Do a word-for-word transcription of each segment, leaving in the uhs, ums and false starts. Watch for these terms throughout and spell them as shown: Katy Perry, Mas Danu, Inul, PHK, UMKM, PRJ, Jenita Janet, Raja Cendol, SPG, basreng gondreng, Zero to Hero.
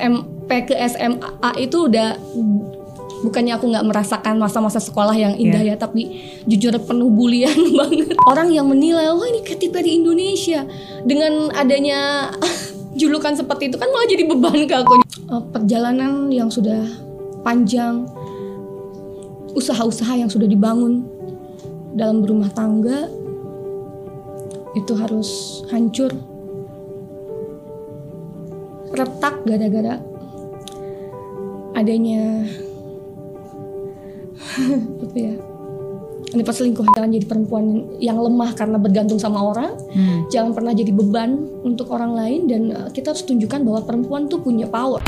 S M P ke S M A itu udah, bukannya aku nggak merasakan masa-masa sekolah yang indah yeah. ya, tapi jujur penuh bulian banget. Orang yang menilai, wah ini Katy Perry Indonesia, dengan adanya julukan seperti itu kan malah jadi beban ke aku. Perjalanan yang sudah panjang, usaha-usaha yang sudah dibangun dalam berumah tangga itu harus hancur, retak gara-gara adanya apa ya, ini perselingkuhan. Jangan jadi perempuan yang lemah karena bergantung sama orang, hmm. jangan pernah jadi beban untuk orang lain, dan kita harus tunjukkan bahwa perempuan tuh punya power.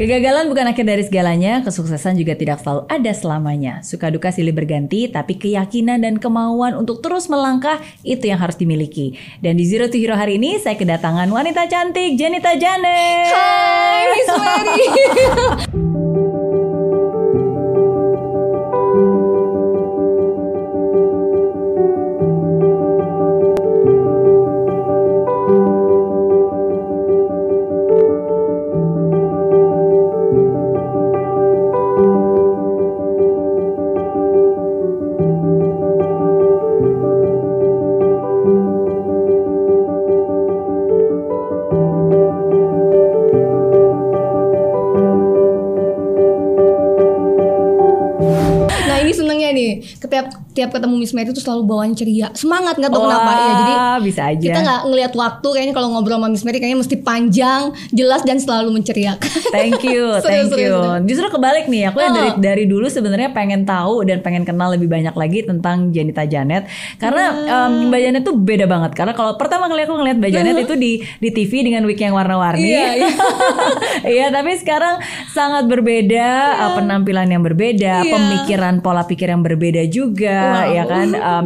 Kegagalan bukan akhir dari segalanya, kesuksesan juga tidak selalu ada selamanya. Suka duka silih berganti, tapi keyakinan dan kemauan untuk terus melangkah itu yang harus dimiliki. Dan di Zero to Hero hari ini saya kedatangan wanita cantik, Jenita Janet. Hai, Miss Mary. Tiap ketemu Miss Mary itu selalu bawaan ceria, semangat, nggak tahu oh, kenapa ya. Jadi bisa aja. Kita nggak ngelihat waktu, kayaknya kalau ngobrol sama Miss Mary kayaknya mesti panjang, jelas, dan selalu menceriakan. Thank you, thank you. Justru kebalik nih, aku oh. ya dari dari dulu sebenarnya pengen tahu dan pengen kenal lebih banyak lagi tentang Jenita Janet, karena hmm. um, Mbak Janet tuh beda banget. Karena kalau pertama kali aku ngelihat Mbak Janet uh-huh. itu di di T V dengan wig yang warna-warni, iya, iya. ya, tapi sekarang sangat berbeda, yeah. penampilan yang berbeda, yeah. pemikiran, pola pikir yang berbeda juga. Wow. Ya kan, um,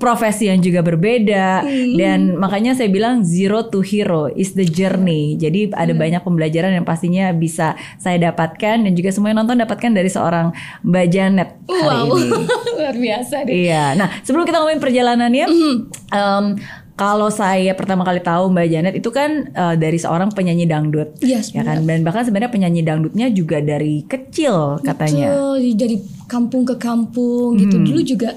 profesi yang juga berbeda, hmm. dan makanya saya bilang Zero to Hero is the journey. Jadi ada hmm. banyak pembelajaran yang pastinya bisa saya dapatkan, dan juga semua yang nonton dapatkan dari seorang Mbak Janet hari wow. ini. Luar biasa deh. Iya. Nah, sebelum kita ngomongin perjalanannya, hmm. um, kalau saya pertama kali tahu Mbak Janet itu kan uh, dari seorang penyanyi dangdut, yes, ya kan, dan bahkan sebenarnya penyanyi dangdutnya juga dari kecil katanya. Betul, dari kampung ke kampung gitu. Hmm. Dulu juga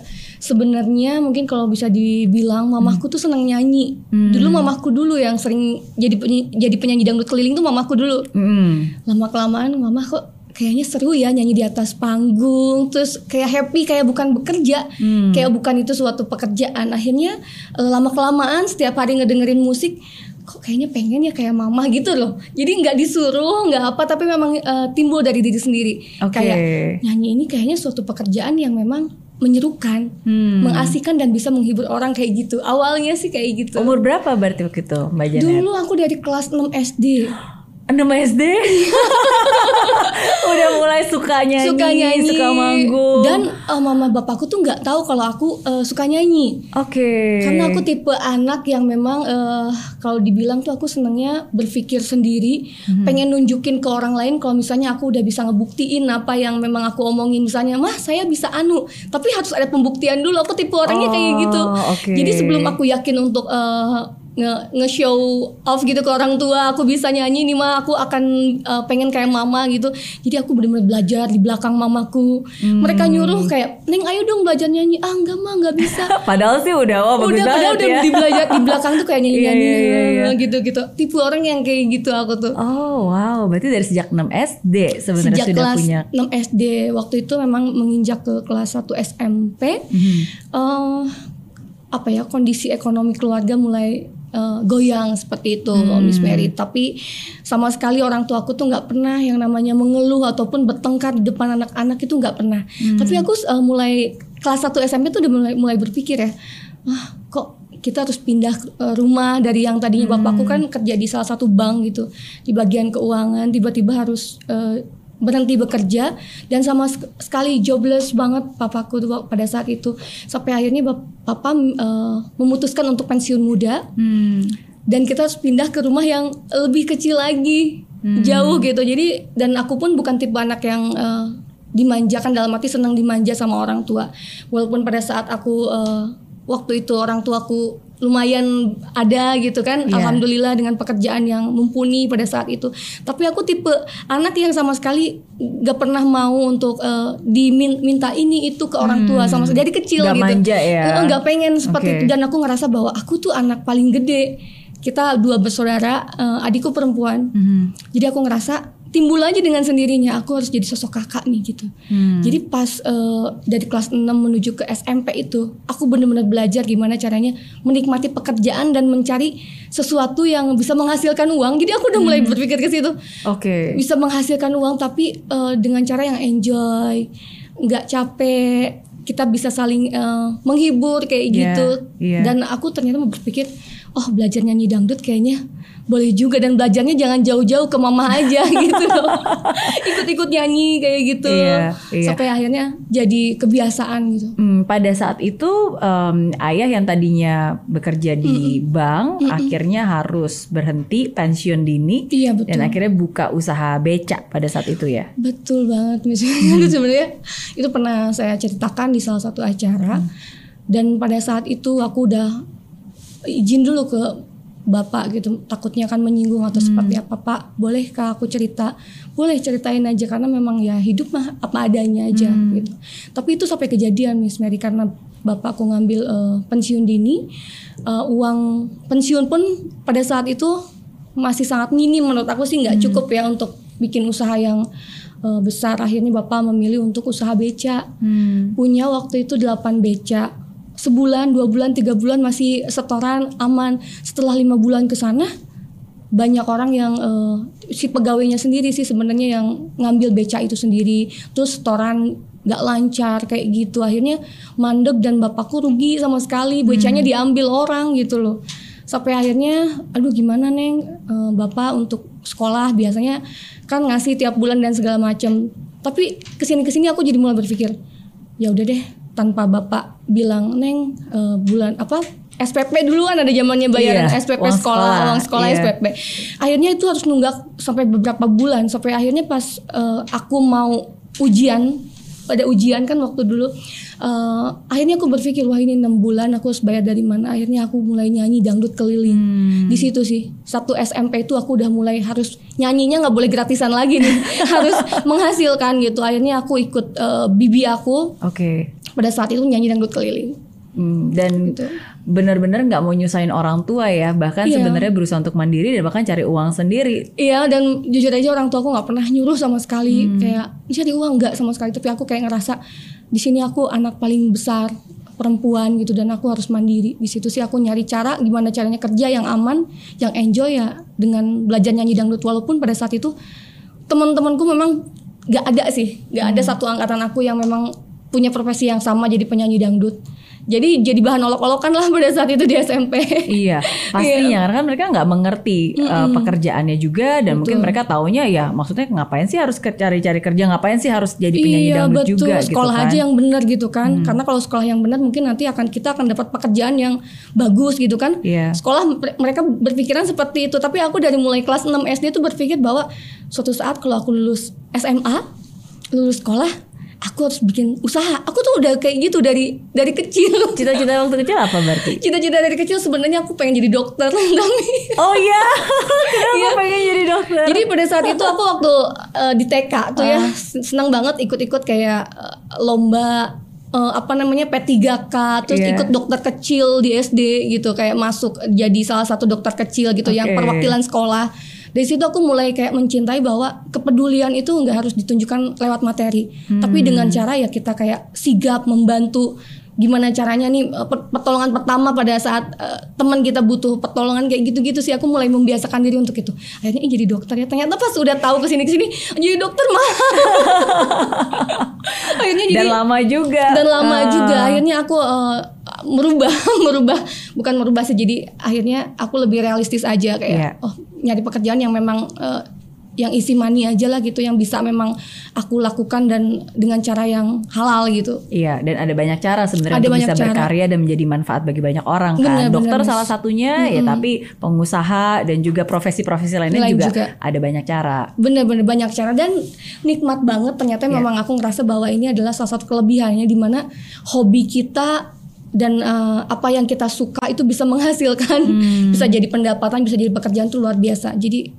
sebenarnya mungkin kalau bisa dibilang mamahku tuh senang nyanyi. Hmm. Dulu mamahku dulu yang sering jadi penyanyi, jadi penyanyi dangdut keliling tuh mamahku dulu. Hmm. Lama kelamaan mamah kok kayaknya seru ya nyanyi di atas panggung, terus kayak happy, kayak bukan bekerja, hmm. kayak bukan itu suatu pekerjaan. Akhirnya lama-kelamaan setiap hari ngedengerin musik, kok kayaknya pengen ya kayak mama gitu loh. Jadi gak disuruh, gak apa, tapi memang uh, timbul dari diri sendiri. Okay. Kayak nyanyi ini kayaknya suatu pekerjaan yang memang menyerukan, hmm. mengasihkan, dan bisa menghibur orang kayak gitu. Awalnya sih kayak gitu. Umur berapa berarti begitu Mbak Janet? Dulu aku dari kelas enam S D. enam S D udah mulai suka nyanyi, suka nyanyi, suka manggung. Dan uh, mama bapakku tuh nggak tahu kalau aku uh, suka nyanyi. Oke. Okay. Karena aku tipe anak yang memang uh, kalau dibilang tuh aku senangnya berpikir sendiri, hmm. pengen nunjukin ke orang lain kalau misalnya aku udah bisa ngebuktiin apa yang memang aku omongin, misalnya, "Mah, saya bisa anu." Tapi harus ada pembuktian dulu. Aku tipe orangnya oh, kayak gitu. Okay. Jadi sebelum aku yakin untuk uh, nge-show off gitu ke orang tua, aku bisa nyanyi nih mah, aku akan uh, pengen kayak mama gitu. Jadi aku benar-benar belajar di belakang mamaku. Hmm. Mereka nyuruh kayak, "Neng, ayo dong belajar nyanyi." "Ah, enggak mah, enggak bisa." Padahal sih udah wah, bagus udah, banget udah, ya. Udah belajar di belakang tuh kayak nyanyi-nyanyi yeah, yeah, yeah. gitu-gitu. Tipe orang yang kayak gitu aku tuh. Oh, wow. Berarti dari sejak enam S D sebenarnya sejak sudah punya. Sejak kelas enam S D. Waktu itu memang menginjak ke kelas satu S M P. Mm-hmm. Uh, apa ya, kondisi ekonomi keluarga mulai Uh, goyang seperti itu, hmm. Miss Mary. Tapi sama sekali orang tuaku tuh nggak pernah yang namanya mengeluh ataupun bertengkar di depan anak-anak, itu nggak pernah. Hmm. Tapi aku uh, mulai kelas satu S M P tuh udah mulai, mulai berpikir ya, ah, kok kita harus pindah uh, rumah dari yang tadinya hmm. bapakku kan kerja di salah satu bank gitu di bagian keuangan, tiba-tiba harus uh, berhenti bekerja, dan sama sekali jobless banget papaku pada saat itu. Sampai akhirnya papa uh, memutuskan untuk pensiun muda, hmm. dan kita harus pindah ke rumah yang lebih kecil lagi, hmm. jauh gitu. Jadi, dan aku pun bukan tipe anak yang uh, dimanjakan, dalam arti senang dimanja sama orang tua. Walaupun pada saat aku uh, waktu itu orang tuaku lumayan ada gitu kan, yeah. Alhamdulillah dengan pekerjaan yang mumpuni pada saat itu. Tapi aku tipe anak yang sama sekali gak pernah mau untuk uh, diminta ini itu ke orang tua, hmm. sama sekali dari kecil gak gitu. Gak manja ya. Gak pengen seperti okay. itu. Dan aku ngerasa bahwa aku tuh anak paling gede. Kita dua bersaudara, uh, adikku perempuan. Mm-hmm. Jadi aku ngerasa timbul aja dengan sendirinya, aku harus jadi sosok kakak nih gitu. Hmm. Jadi pas uh, dari kelas enam menuju ke S M P itu, aku benar-benar belajar gimana caranya menikmati pekerjaan dan mencari sesuatu yang bisa menghasilkan uang. Jadi aku udah mulai hmm. berpikir ke situ. Oke. Okay. Bisa menghasilkan uang tapi uh, dengan cara yang enjoy, nggak capek, kita bisa saling uh, menghibur kayak yeah. gitu. Yeah. Dan aku ternyata berpikir, oh belajar nyanyi dangdut kayaknya boleh juga, dan belajarnya jangan jauh-jauh ke mama aja gitu loh. Ikut-ikut nyanyi kayak gitu, iya, iya. Sampai akhirnya jadi kebiasaan gitu. Hmm, pada saat itu um, ayah yang tadinya bekerja di mm-mm. bank mm-mm. akhirnya harus berhenti, pensiun dini, iya, betul. Dan akhirnya buka usaha becak pada saat itu ya. Betul banget misalnya itu sebenarnya itu pernah saya ceritakan di salah satu acara, mm. dan pada saat itu aku udah izin dulu ke bapak gitu, takutnya kan menyinggung atau seperti apa. Pak, bolehkah aku cerita? Boleh, ceritain aja, karena memang ya hidup mah apa adanya aja hmm. gitu. Tapi itu sampai kejadian Miss Mary, karena bapakku ngambil uh, pensiun dini, uh, uang pensiun pun pada saat itu masih sangat minim, menurut aku sih nggak hmm. cukup ya untuk bikin usaha yang uh, besar. Akhirnya bapak memilih untuk usaha beca, hmm. punya waktu itu delapan beca. Sebulan, dua bulan, tiga bulan masih setoran aman. Setelah lima bulan ke sana, banyak orang yang uh, si pegawainya sendiri sih sebenarnya yang ngambil beca itu sendiri. Terus setoran gak lancar kayak gitu. Akhirnya mandek dan bapakku rugi sama sekali. Becanya hmm. diambil orang gitu loh. Sampai akhirnya, aduh gimana Neng, uh, bapak untuk sekolah biasanya kan ngasih tiap bulan dan segala macam. Tapi kesini-kesini aku jadi mulai berpikir, ya udah deh. Tanpa bapak bilang Neng uh, bulan apa S P P duluan, ada zamannya bayaran yeah, S P P uang sekolah, sekolah uang sekolah yeah. S P P. Akhirnya itu harus nunggak sampai beberapa bulan, sampai akhirnya pas uh, aku mau ujian, ada ujian kan waktu dulu, uh, akhirnya aku berpikir wah ini enam bulan aku harus bayar dari mana. Akhirnya aku mulai nyanyi dangdut keliling. Hmm. Di situ sih satu S M P itu aku udah mulai harus nyanyinya nggak boleh gratisan lagi nih, harus menghasilkan gitu. Akhirnya aku ikut uh, bibi aku. Oke. Okay. Pada saat itu nyanyi dangdut keliling. Hmm, dan gitu. Benar-benar nggak mau nyusahin orang tua ya, bahkan yeah. sebenarnya berusaha untuk mandiri dan bahkan cari uang sendiri. Iya yeah, dan jujur aja orang tua aku nggak pernah nyuruh sama sekali, hmm. kayak cari uang nggak sama sekali. Tapi aku kayak ngerasa di sini aku anak paling besar perempuan gitu, dan aku harus mandiri. Di situ sih aku nyari cara gimana caranya kerja yang aman, yang enjoy ya dengan belajar nyanyi dangdut. Walaupun pada saat itu teman-temanku memang nggak ada sih, nggak hmm. ada satu angkatan aku yang memang punya profesi yang sama, jadi penyanyi dangdut. Jadi jadi bahan olok-olokan lah pada saat itu di S M P. Iya, pastinya. Karena kan mereka gak mengerti mm-hmm. uh, pekerjaannya juga. Dan betul. Mungkin mereka taunya ya, maksudnya ngapain sih harus cari-cari kerja, ngapain sih harus jadi penyanyi iya, dangdut betul. Juga sekolah gitu kan. Sekolah aja yang benar gitu kan. Hmm. Karena kalau sekolah yang benar mungkin nanti akan kita akan dapat pekerjaan yang bagus gitu kan. Yeah. Sekolah mereka berpikiran seperti itu. Tapi aku dari mulai kelas enam S D tuh berpikir bahwa suatu saat kalau aku lulus S M A, lulus sekolah, aku harus bikin usaha. Aku tuh udah kayak gitu dari dari kecil. Cita-cita waktu kecil apa berarti? Cita-cita dari kecil sebenarnya aku pengen jadi dokter. Oh iya. Kenapa iya. pengen jadi dokter? Jadi pada saat itu aku waktu uh, di T K tuh uh. ya senang banget ikut-ikut kayak uh, lomba uh, apa namanya P tiga K, terus yeah. ikut dokter kecil di S D gitu, kayak masuk jadi salah satu dokter kecil gitu okay. yang perwakilan sekolah. Dari situ aku mulai kayak mencintai bahwa kepedulian itu gak harus ditunjukkan lewat materi. Hmm. Tapi dengan cara ya kita kayak sigap membantu. Gimana caranya nih pertolongan pertama pada saat uh, teman kita butuh pertolongan kayak gitu-gitu sih. Aku mulai membiasakan diri untuk itu. Akhirnya jadi dokter ya. Ternyata pas udah tahu kesini-kesini jadi dokter mahal. Akhirnya jadi. Dan lama juga. Dan lama uh. juga. Akhirnya aku uh, merubah, merubah bukan merubah sih. Jadi akhirnya aku lebih realistis aja kayak yeah. oh nyari pekerjaan yang memang uh, yang isi money aja lah gitu, yang bisa memang aku lakukan dan dengan cara yang halal gitu. Iya, dan ada banyak cara sebenarnya untuk bisa cara. berkarya dan menjadi manfaat bagi banyak orang bener, kan. Dokter bener, salah satunya mm-hmm. ya, tapi pengusaha dan juga profesi-profesi lainnya Lain juga, juga ada banyak cara. Bener-bener banyak cara dan nikmat banget ternyata yeah. memang aku ngerasa bahwa ini adalah salah satu kelebihannya, di mana hobi kita dan uh, apa yang kita suka itu bisa menghasilkan, hmm. bisa jadi pendapatan, bisa jadi pekerjaan, itu luar biasa. Jadi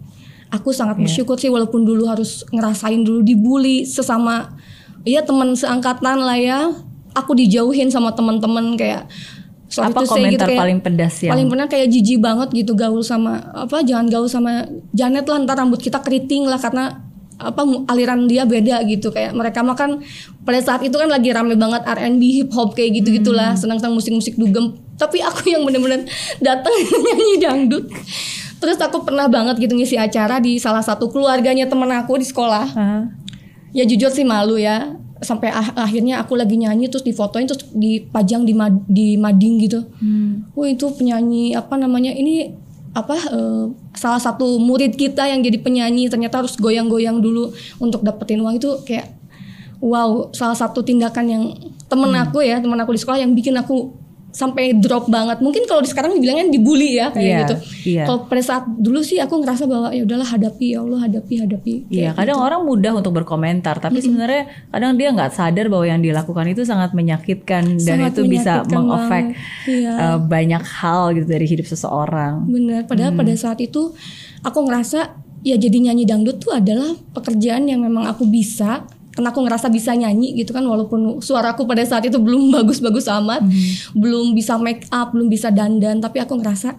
aku sangat yeah. bersyukur sih, walaupun dulu harus ngerasain dulu dibully sesama, ya teman seangkatan lah ya. Aku dijauhin sama teman-teman, kayak apa komentar gitu, kayak, paling pedas ya? Paling pernah kayak jijik banget gitu, gaul sama apa, jangan gaul sama Janet lah, ntar rambut kita keriting lah, karena apa aliran dia beda gitu. Kayak mereka makan pada saat itu kan lagi rame banget R and B, hip hop kayak gitu gitulah, hmm. senang-senang musik-musik dugem. Tapi aku yang benar-benar datang nyanyi dangdut. Terus aku pernah banget gitu ngisi acara di salah satu keluarganya temen aku di sekolah. Uh-huh. Ya jujur sih malu ya, sampai ah- akhirnya aku lagi nyanyi terus difotoin terus dipajang di mad- di mading gitu. Hmm. Wah, itu penyanyi apa namanya ini? apa eh, salah satu murid kita yang jadi penyanyi, ternyata harus goyang-goyang dulu untuk dapetin uang. Itu kayak wow, salah satu tindakan yang temen hmm. aku ya, temen aku di sekolah yang bikin aku sampai drop banget. Mungkin kalau di sekarang bilangnya dibully ya kayak yeah, gitu. Yeah. Kalau pada saat dulu sih aku ngerasa bahwa ya udahlah, hadapi ya Allah, hadapi hadapi. Iya, yeah, kadang gitu. Orang mudah untuk berkomentar, tapi mm-hmm. sebenarnya kadang dia nggak sadar bahwa yang dilakukan itu sangat menyakitkan, sangat dan itu menyakitkan bisa mengofek yeah. uh, banyak hal gitu dari hidup seseorang. Benar, padahal hmm. pada saat itu aku ngerasa ya jadi nyanyi dangdut tuh adalah pekerjaan yang memang aku bisa. Karena aku ngerasa bisa nyanyi gitu kan, walaupun suaraku pada saat itu belum bagus-bagus amat, hmm. belum bisa make up, belum bisa dandan, tapi aku ngerasa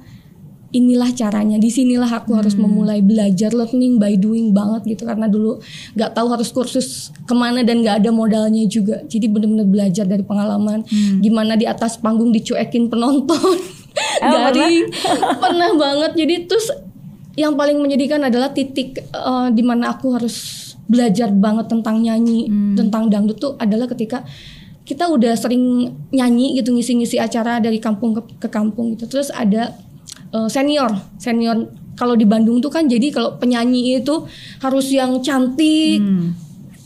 inilah caranya, disinilah aku hmm. harus memulai belajar, learning by doing banget gitu. Karena dulu gak tahu harus kursus kemana dan gak ada modalnya juga. Jadi benar-benar belajar dari pengalaman, hmm. gimana di atas panggung dicuekin penonton, eh, dari pernah? pernah banget. Jadi terus yang paling menyedihkan adalah titik uh, dimana aku harus belajar banget tentang nyanyi, hmm. tentang dangdut tuh adalah ketika kita udah sering nyanyi gitu, ngisi-ngisi acara dari kampung ke, ke kampung gitu. Terus ada uh, senior, senior kalau di Bandung tuh kan, jadi kalau penyanyi itu harus yang cantik, hmm.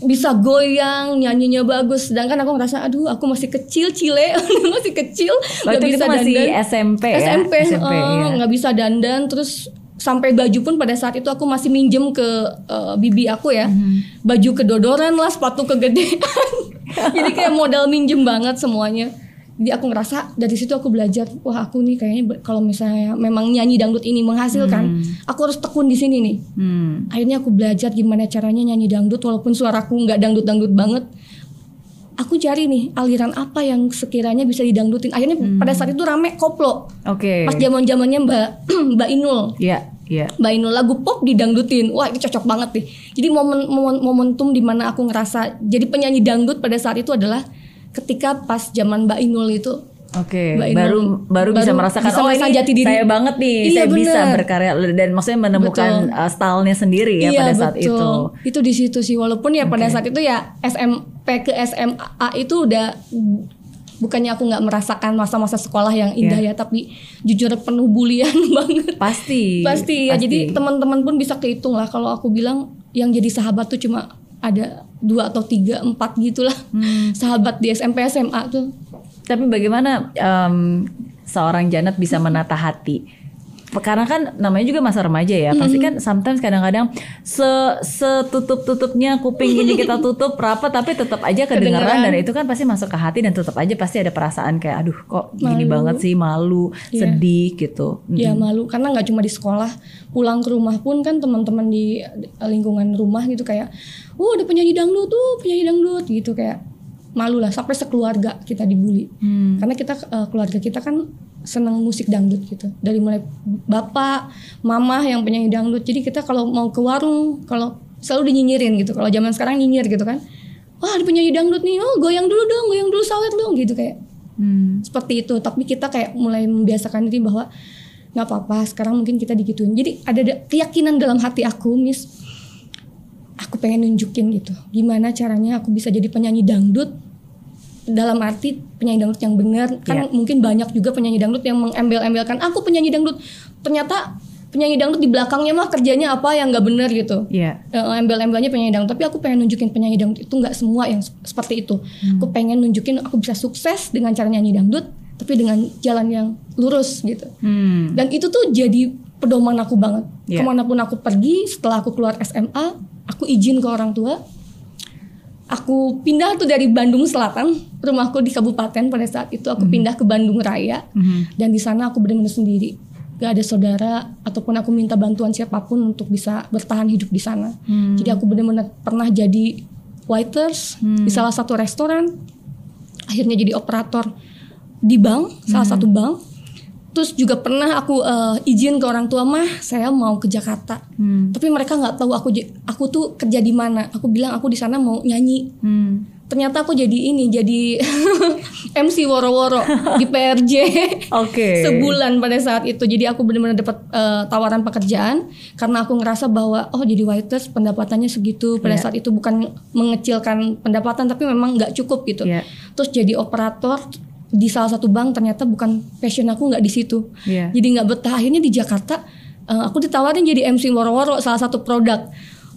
bisa goyang, nyanyinya bagus. Sedangkan aku ngerasa aduh, aku masih kecil, cile, masih kecil, nggak bisa masih dandan. S M P ya, S M P, S M P uh, nggak ya. bisa dandan, terus sampai baju pun pada saat itu aku masih minjem ke uh, bibi aku ya, hmm. baju kedodoran lah, sepatu kegedean. Jadi kayak modal minjem banget semuanya. Jadi aku ngerasa dari situ aku belajar, wah aku nih kayaknya kalau misalnya memang nyanyi dangdut ini menghasilkan, hmm. aku harus tekun di sini nih. hmm. Akhirnya aku belajar gimana caranya nyanyi dangdut, walaupun suaraku gak dangdut-dangdut banget. Aku cari nih aliran apa yang sekiranya bisa didangdutin. Akhirnya hmm. pada saat itu rame koplo. Oke. Okay. Pas zaman-zamannya Mbak Mbak Inul. Iya, yeah, iya. Yeah. Mbak Inul lagu pop didangdutin. Wah, ini cocok banget nih. Jadi momen, momen momentum di mana aku ngerasa jadi penyanyi dangdut pada saat itu adalah ketika pas zaman Mbak Inul itu. Oke, okay. baru, baru baru bisa merasakan bisa oh ini jati diri. Saya banget nih, iya, saya bener. bisa berkarya dan maksudnya menemukan uh, stylenya sendiri ya, iya, pada saat betul. itu. Itu di situ sih, walaupun ya okay. pada saat itu ya S M P ke S M A itu udah, bukannya aku nggak merasakan masa-masa sekolah yang indah yeah. ya, tapi jujur penuh bulian banget. Pasti. Pasti ya, pasti. Jadi teman-teman pun bisa kehitung lah. Kalau aku bilang yang jadi sahabat tuh cuma ada dua atau tiga, empat gitulah hmm. sahabat di S M P S M A tuh. Tapi bagaimana um, seorang Janet bisa menata hati? Karena kan namanya juga masa remaja ya, pasti kan sometimes kadang-kadang setutup-tutupnya kuping ini kita tutup rapat, tapi tetap aja kedengeran, kedengeran. Dan itu kan pasti masuk ke hati, dan tetap aja pasti ada perasaan kayak aduh kok malu. Gini banget sih, malu, yeah. sedih gitu. Ya mm-hmm. malu, karena gak cuma di sekolah, pulang ke rumah pun kan teman-teman di lingkungan rumah gitu kayak wah ada penyanyi dangdut tuh, penyanyi dangdut gitu, kayak malu lah, sampai sekeluarga kita dibully. Hmm. Karena kita uh, keluarga kita kan senang musik dangdut gitu. Dari mulai bapak, mama yang penyanyi dangdut. Jadi kita kalau mau ke warung, kalau selalu dinyinyirin gitu. Kalau zaman sekarang nyinyir gitu kan. Wah, ada penyanyi dangdut nih. Oh, goyang dulu dong, goyang dulu sawer dong gitu kayak. Hmm. Seperti itu. Tapi kita kayak mulai membiasakan diri bahwa enggak apa-apa, sekarang mungkin kita digituin. Jadi ada da- keyakinan dalam hati aku, Miss. Aku pengen nunjukin gitu, gimana caranya aku bisa jadi penyanyi dangdut. Dalam arti penyanyi dangdut yang benar. Kan yeah. mungkin banyak juga penyanyi dangdut yang mengembel-embelkan, aku penyanyi dangdut. Ternyata penyanyi dangdut di belakangnya mah kerjanya apa yang gak benar gitu. yeah. Embel-embelnya penyanyi dangdut. Tapi aku pengen nunjukin penyanyi dangdut itu gak semua yang seperti itu. hmm. Aku pengen nunjukin aku bisa sukses dengan cara nyanyi dangdut, tapi dengan jalan yang lurus gitu. hmm. Dan itu tuh jadi pedoman aku banget. yeah. Kemanapun aku pergi setelah aku keluar S M A, aku izin ke orang tua, aku pindah tuh dari Bandung Selatan, rumahku di kabupaten pada saat itu, aku mm-hmm. pindah ke Bandung Raya, mm-hmm. dan di sana aku benar-benar sendiri, gak ada saudara ataupun aku minta bantuan siapapun untuk bisa bertahan hidup di sana. Mm-hmm. Jadi aku benar-benar pernah jadi waiters mm-hmm. di salah satu restoran, akhirnya jadi operator di bank, salah mm-hmm. satu bank. Terus juga pernah aku uh, izin ke orang tua, mah saya mau ke Jakarta, hmm. tapi mereka nggak tahu aku aku tuh kerja di mana. Aku bilang aku di sana mau nyanyi, hmm. ternyata aku jadi ini jadi M C woro-woro di P R J okay. sebulan pada saat itu. Jadi aku benar-benar dapat uh, tawaran pekerjaan karena aku ngerasa bahwa oh jadi waiters pendapatannya segitu pada yeah. saat itu, bukan mengecilkan pendapatan tapi memang nggak cukup gitu. Yeah. Terus jadi operator di salah satu bank, ternyata bukan passion aku, nggak di situ, yeah. jadi nggak betah. Akhirnya di Jakarta uh, aku ditawarin jadi M C woro-woro salah satu produk.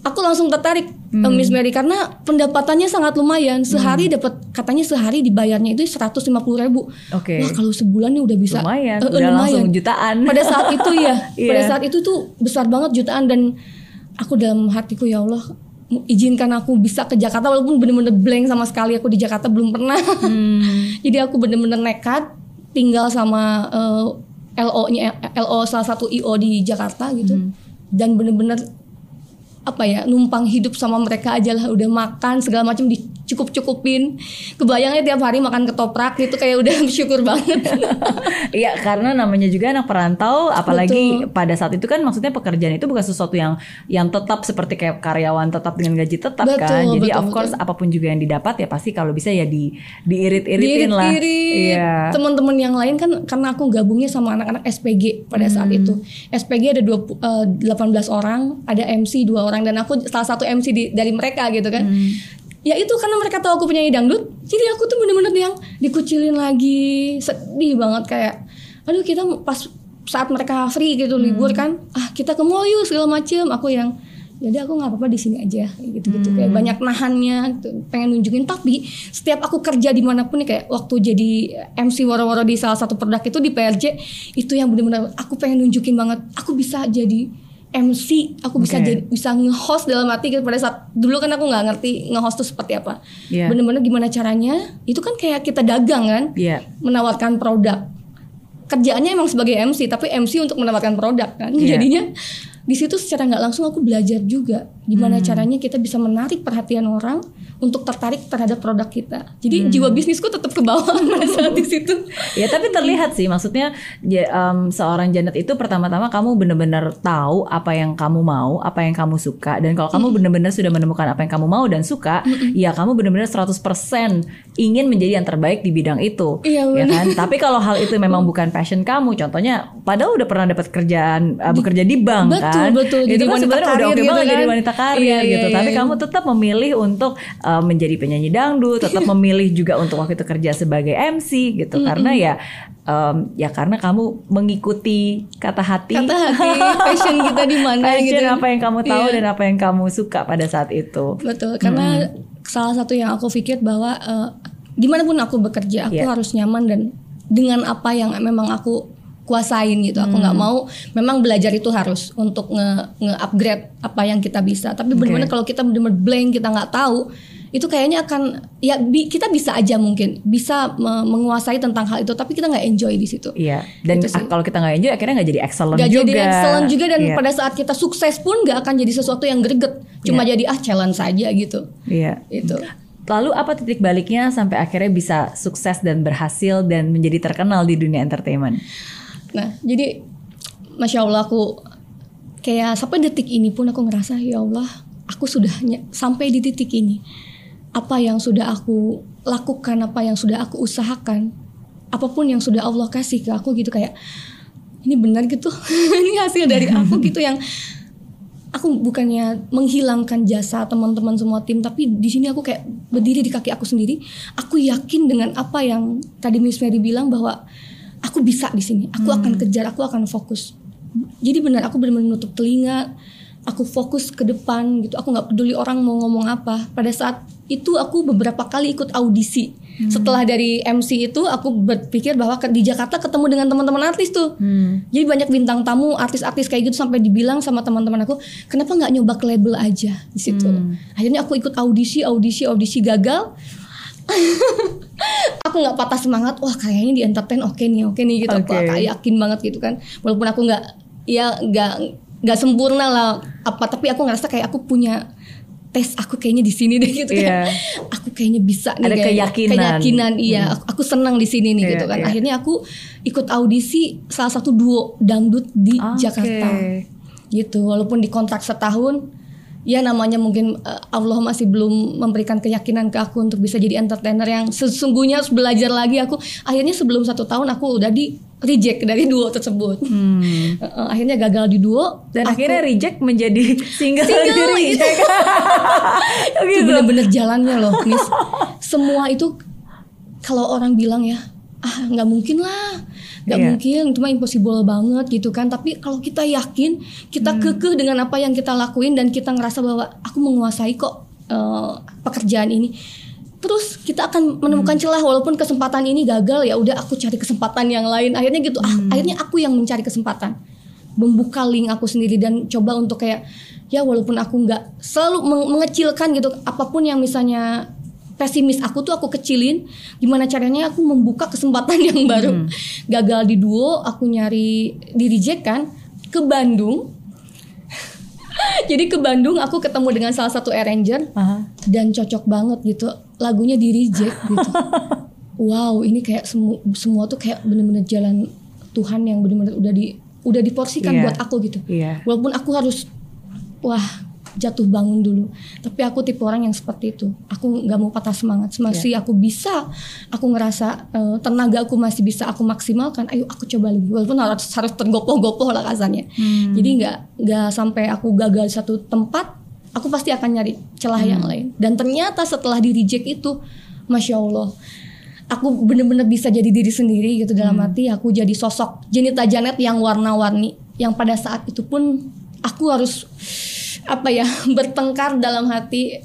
Aku langsung tertarik mm. uh, Miss Mary karena pendapatannya sangat lumayan. Sehari mm. dapat, katanya sehari dibayarnya itu seratus lima puluh ribu. Okay. Wah kalau sebulan nih udah bisa lumayan, uh, udah lumayan. Langsung jutaan. Pada saat itu ya, yeah. pada saat itu tuh besar banget jutaan, dan aku dalam hatiku ya Allah, izinkan aku bisa ke Jakarta walaupun bener-bener blank sama sekali, aku di Jakarta belum pernah. hmm. Jadi aku bener-bener nekat tinggal sama uh, L O-nya, L O salah satu I O di Jakarta gitu, hmm. dan bener-bener apa ya, numpang hidup sama mereka aja lah, udah makan segala macam dicukup-cukupin. Kebayangnya tiap hari makan ketoprak gitu, kayak udah bersyukur banget. Iya karena namanya juga anak perantau, apalagi betul. Pada saat itu kan maksudnya pekerjaan itu bukan sesuatu yang yang tetap seperti kayak karyawan tetap dengan gaji tetap, betul, kan. Jadi betul, of course betul. Apapun juga yang didapat ya pasti kalau bisa ya di diirit-iritin lah. Iya. Teman-teman yang lain kan, karena aku gabungnya sama anak-anak S P G pada hmm. saat itu. S P G ada dua puluh, uh, delapan belas orang, ada M C dua orang, dan aku salah satu M C di, dari mereka gitu kan. Hmm. Ya itu karena mereka tahu aku penyanyi dangdut, jadi aku tuh bener-bener yang dikucilin lagi. Sedih banget kayak, aduh kita pas saat mereka free gitu, hmm. libur kan, ah kita ke mall yuk segala macem. Aku yang, jadi aku nggak apa-apa di sini aja gitu-gitu. Hmm. Kayak banyak nahannya, pengen nunjukin. Tapi setiap aku kerja dimanapun nih, kayak waktu jadi M C woro-woro di salah satu produk itu di P R J, itu yang bener-bener aku pengen nunjukin banget, aku bisa jadi M C, aku bisa okay. jadi, bisa nge-host dalam hati gitu. Pada saat dulu kan aku nggak ngerti nge-host tuh seperti apa, yeah. bener-bener gimana caranya. Itu kan kayak kita dagang kan, yeah. menawarkan produk. Kerjaannya emang sebagai M C, tapi M C untuk menawarkan produk kan, yeah. jadinya di situ secara nggak langsung aku belajar juga gimana hmm. caranya kita bisa menarik perhatian orang untuk tertarik terhadap produk kita. Jadi hmm. jiwa bisnisku tetap ke bawah pada saat di situ. Ya tapi terlihat sih, maksudnya ya, um, seorang Janet itu pertama-tama kamu benar-benar tahu apa yang kamu mau, apa yang kamu suka, dan kalau kamu hmm. benar-benar sudah menemukan apa yang kamu mau dan suka, hmm. ya kamu benar-benar seratus persen ingin menjadi yang terbaik di bidang itu. Iya, ya kan? Tapi kalau hal itu memang bukan passion kamu, contohnya padahal udah pernah dapat kerjaan uh, bekerja di bank, betul, kan. Betul, betul. Jadi kan wanita karir, udah oke gitu banget kan? Jadi wanita karir iya, gitu. Iya, iya. Tapi kamu tetap memilih untuk uh, menjadi penyanyi dangdut, tetap memilih juga untuk waktu itu kerja sebagai M C gitu, mm-hmm. karena ya um, ya karena kamu mengikuti kata hati, kata hati, passion kita di mana gitu, apa yang kamu tahu yeah. dan apa yang kamu suka pada saat itu. Betul, karena mm. salah satu yang aku pikir bahwa uh, dimanapun aku bekerja, aku yeah. harus nyaman dan dengan apa yang memang aku kuasain gitu. Aku nggak hmm. mau, memang belajar itu harus untuk nge, nge upgrade apa yang kita bisa. Tapi benar-benar okay. kalau kita benar-benar blank, kita nggak tahu, itu kayaknya akan ya bi, kita bisa aja mungkin bisa me, menguasai tentang hal itu, tapi kita nggak enjoy di situ. Iya. Dan gitu kalau kita nggak enjoy, akhirnya nggak jadi excellent gak juga. Nggak jadi excellent juga, dan yeah. pada saat kita sukses pun nggak akan jadi sesuatu yang greget. Cuma yeah. jadi ah challenge saja gitu. Iya. Yeah. Itu. Lalu apa titik baliknya sampai akhirnya bisa sukses dan berhasil dan menjadi terkenal di dunia entertainment? Nah jadi Masya Allah, aku kayak sampai detik ini pun aku ngerasa ya Allah, aku sudah ny- sampai di titik ini. Apa yang sudah aku lakukan, apa yang sudah aku usahakan, apapun yang sudah Allah kasih ke aku gitu, kayak ini benar gitu. Ini hasil dari aku gitu, yang aku bukannya menghilangkan jasa teman-teman semua tim, tapi di sini aku kayak berdiri di kaki aku sendiri. Aku yakin dengan apa yang tadi Miss Mary bilang bahwa aku bisa di sini. Aku hmm. akan kejar, aku akan fokus. Jadi benar, aku benar-benar menutup telinga, aku fokus ke depan gitu, aku nggak peduli orang mau ngomong apa. Pada saat itu aku beberapa kali ikut audisi. Hmm. Setelah dari M C itu aku berpikir bahwa di Jakarta ketemu dengan teman-teman artis tuh. Hmm. Jadi banyak bintang tamu, artis-artis kayak gitu, sampai dibilang sama teman-teman aku, kenapa nggak nyoba ke label aja di situ. Hmm. Akhirnya aku ikut audisi, audisi, audisi gagal. Aku nggak patah semangat, wah kayaknya di entertain oke nih, oke nih gitu. Okay. Aku yakin banget gitu kan, walaupun aku nggak, ya nggak nggak sempurna lah apa, tapi aku ngerasa kayak aku punya tes, aku kayaknya di sini deh gitu kan. Yeah. Aku kayaknya bisa nih, ada kayak keyakinan, keyakinan iya. Hmm. Aku, aku senang di sini nih yeah, gitu kan. Yeah. Akhirnya aku ikut audisi salah satu duo dangdut di okay. Jakarta gitu, walaupun dikontrak setahun. Ya namanya mungkin uh, Allah masih belum memberikan keyakinan ke aku untuk bisa jadi entertainer yang sesungguhnya, harus belajar lagi aku. Akhirnya sebelum satu tahun aku udah di reject dari duo tersebut. Hmm. Uh, akhirnya gagal di duo dan aku, akhirnya reject menjadi single. Single itu gitu. Bener-bener jalannya loh, Miss. Semua itu kalau orang bilang ya, ah nggak mungkin lah, nggak yeah. mungkin, cuma impossible banget gitu kan. Tapi kalau kita yakin, kita hmm. kekeh dengan apa yang kita lakuin dan kita ngerasa bahwa aku menguasai kok uh, pekerjaan ini, terus kita akan menemukan hmm. celah. Walaupun kesempatan ini gagal, ya udah aku cari kesempatan yang lain. Akhirnya gitu, hmm. akhirnya aku yang mencari kesempatan, membuka link aku sendiri dan coba untuk kayak, ya walaupun aku nggak selalu mengecilkan gitu, apapun yang misalnya pesimis aku tuh aku kecilin. Gimana caranya aku membuka kesempatan yang baru. Hmm. Gagal di duo, aku nyari di reject kan, ke Bandung. Jadi ke Bandung aku ketemu dengan salah satu arranger. Aha. Dan cocok banget gitu, lagunya di reject gitu. Wow, ini kayak semu, semua tuh kayak bener-bener jalan Tuhan yang bener-bener udah di udah diporsikan yeah. buat aku gitu. Yeah. Walaupun aku harus wah jatuh bangun dulu, tapi aku tipe orang yang seperti itu. Aku nggak mau patah semangat. Masih yeah. aku bisa, aku ngerasa uh, tenaga aku masih bisa aku maksimalkan. Ayo aku coba lagi, walaupun harus harus tergopoh-gopoh lah kasarnya. Hmm. Jadi nggak nggak sampai aku gagal satu tempat, aku pasti akan nyari celah hmm. yang lain. Dan ternyata setelah di reject itu, masya Allah, aku bener-bener bisa jadi diri sendiri gitu. Dalam hmm. hati aku jadi sosok Jenita Janet yang warna-warni, yang pada saat itu pun aku harus apa ya, bertengkar dalam hati.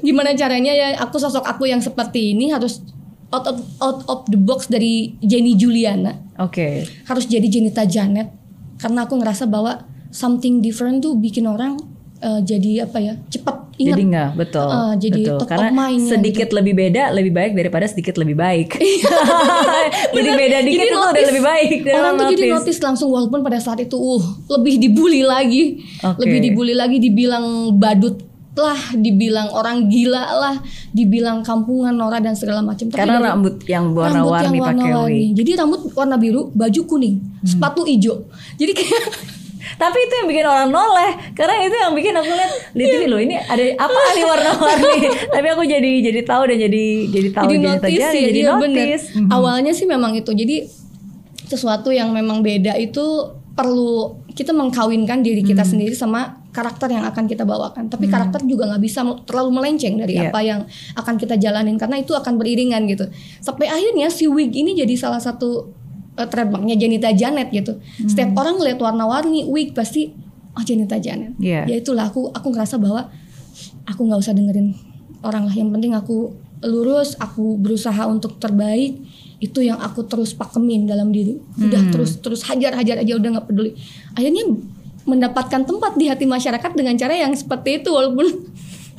Gimana caranya ya, aku sosok aku yang seperti ini harus out of, out of the box dari Jenny Juliana. Oke. Okay. Harus jadi Jenita Janet, karena aku ngerasa bahwa something different tuh bikin orang uh, jadi apa ya, cepat ingat. Jadi nggak, betul. Uh, jadi betul. Karena sedikit gitu. Lebih beda lebih baik daripada sedikit lebih baik. Jadi beda dikit itu udah lebih baik. Orang tuh notice. Jadi notice langsung, walaupun pada saat itu uh lebih dibully lagi, okay. lebih dibully lagi, dibilang badut lah, dibilang orang gila lah, dibilang kampungan, Nora dan segala macam. Karena dari, rambut yang warna-warni pakai wig. Jadi rambut warna biru, baju kuning, hmm. sepatu hijau. Jadi kayak tapi itu yang bikin orang noleh, karena itu yang bikin aku lihat di T V loh, ini ada apa nih warna-warni. Tapi aku jadi jadi tahu dan jadi jadi tahu jadi notice jadi, ya, jadi iya, notice. Mm-hmm. Awalnya sih memang itu, jadi sesuatu yang memang beda itu perlu kita mengkawinkan diri kita mm-hmm. sendiri sama karakter yang akan kita bawakan. Tapi mm-hmm. karakter juga nggak bisa terlalu melenceng dari yeah. apa yang akan kita jalanin, karena itu akan beriringan gitu. Sampai akhirnya si wig ini jadi salah satu trademarknya Jenita Janet gitu. Hmm. Setiap orang ngeliat warna-warni wig pasti oh Jenita Janet. Yeah. Ya itulah aku aku ngerasa bahwa aku nggak usah dengerin orang lah, yang penting aku lurus, aku berusaha untuk terbaik, itu yang aku terus pakemin dalam diri. Udah hmm. terus terus hajar-hajar aja, udah nggak peduli. Akhirnya mendapatkan tempat di hati masyarakat dengan cara yang seperti itu, walaupun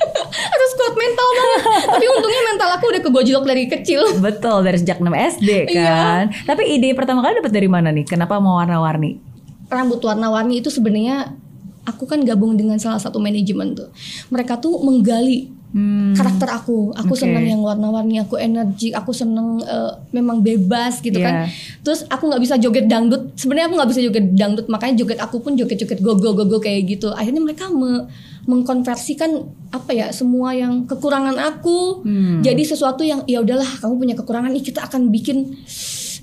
harus kuat mental banget. Tapi untungnya mental aku udah kegojlok dari kecil. Betul, dari sejak enam S D kan. Iya. Tapi ide pertama kali dapat dari mana nih? Kenapa mau warna-warni? Rambut warna-warni itu sebenarnya aku kan gabung dengan salah satu manajemen tuh. Mereka tuh menggali hmm. karakter aku. Aku okay. seneng yang warna-warni, aku energi, aku seneng uh, memang bebas gitu yeah. kan. Terus aku nggak bisa joget dangdut. Sebenarnya aku nggak bisa joget dangdut, makanya joget aku pun joget-joget go-go-go-go kayak gitu. Akhirnya mereka me mengkonversikan apa ya, semua yang kekurangan aku hmm. jadi sesuatu yang ya udahlah, kamu punya kekurangan nih, kita akan bikin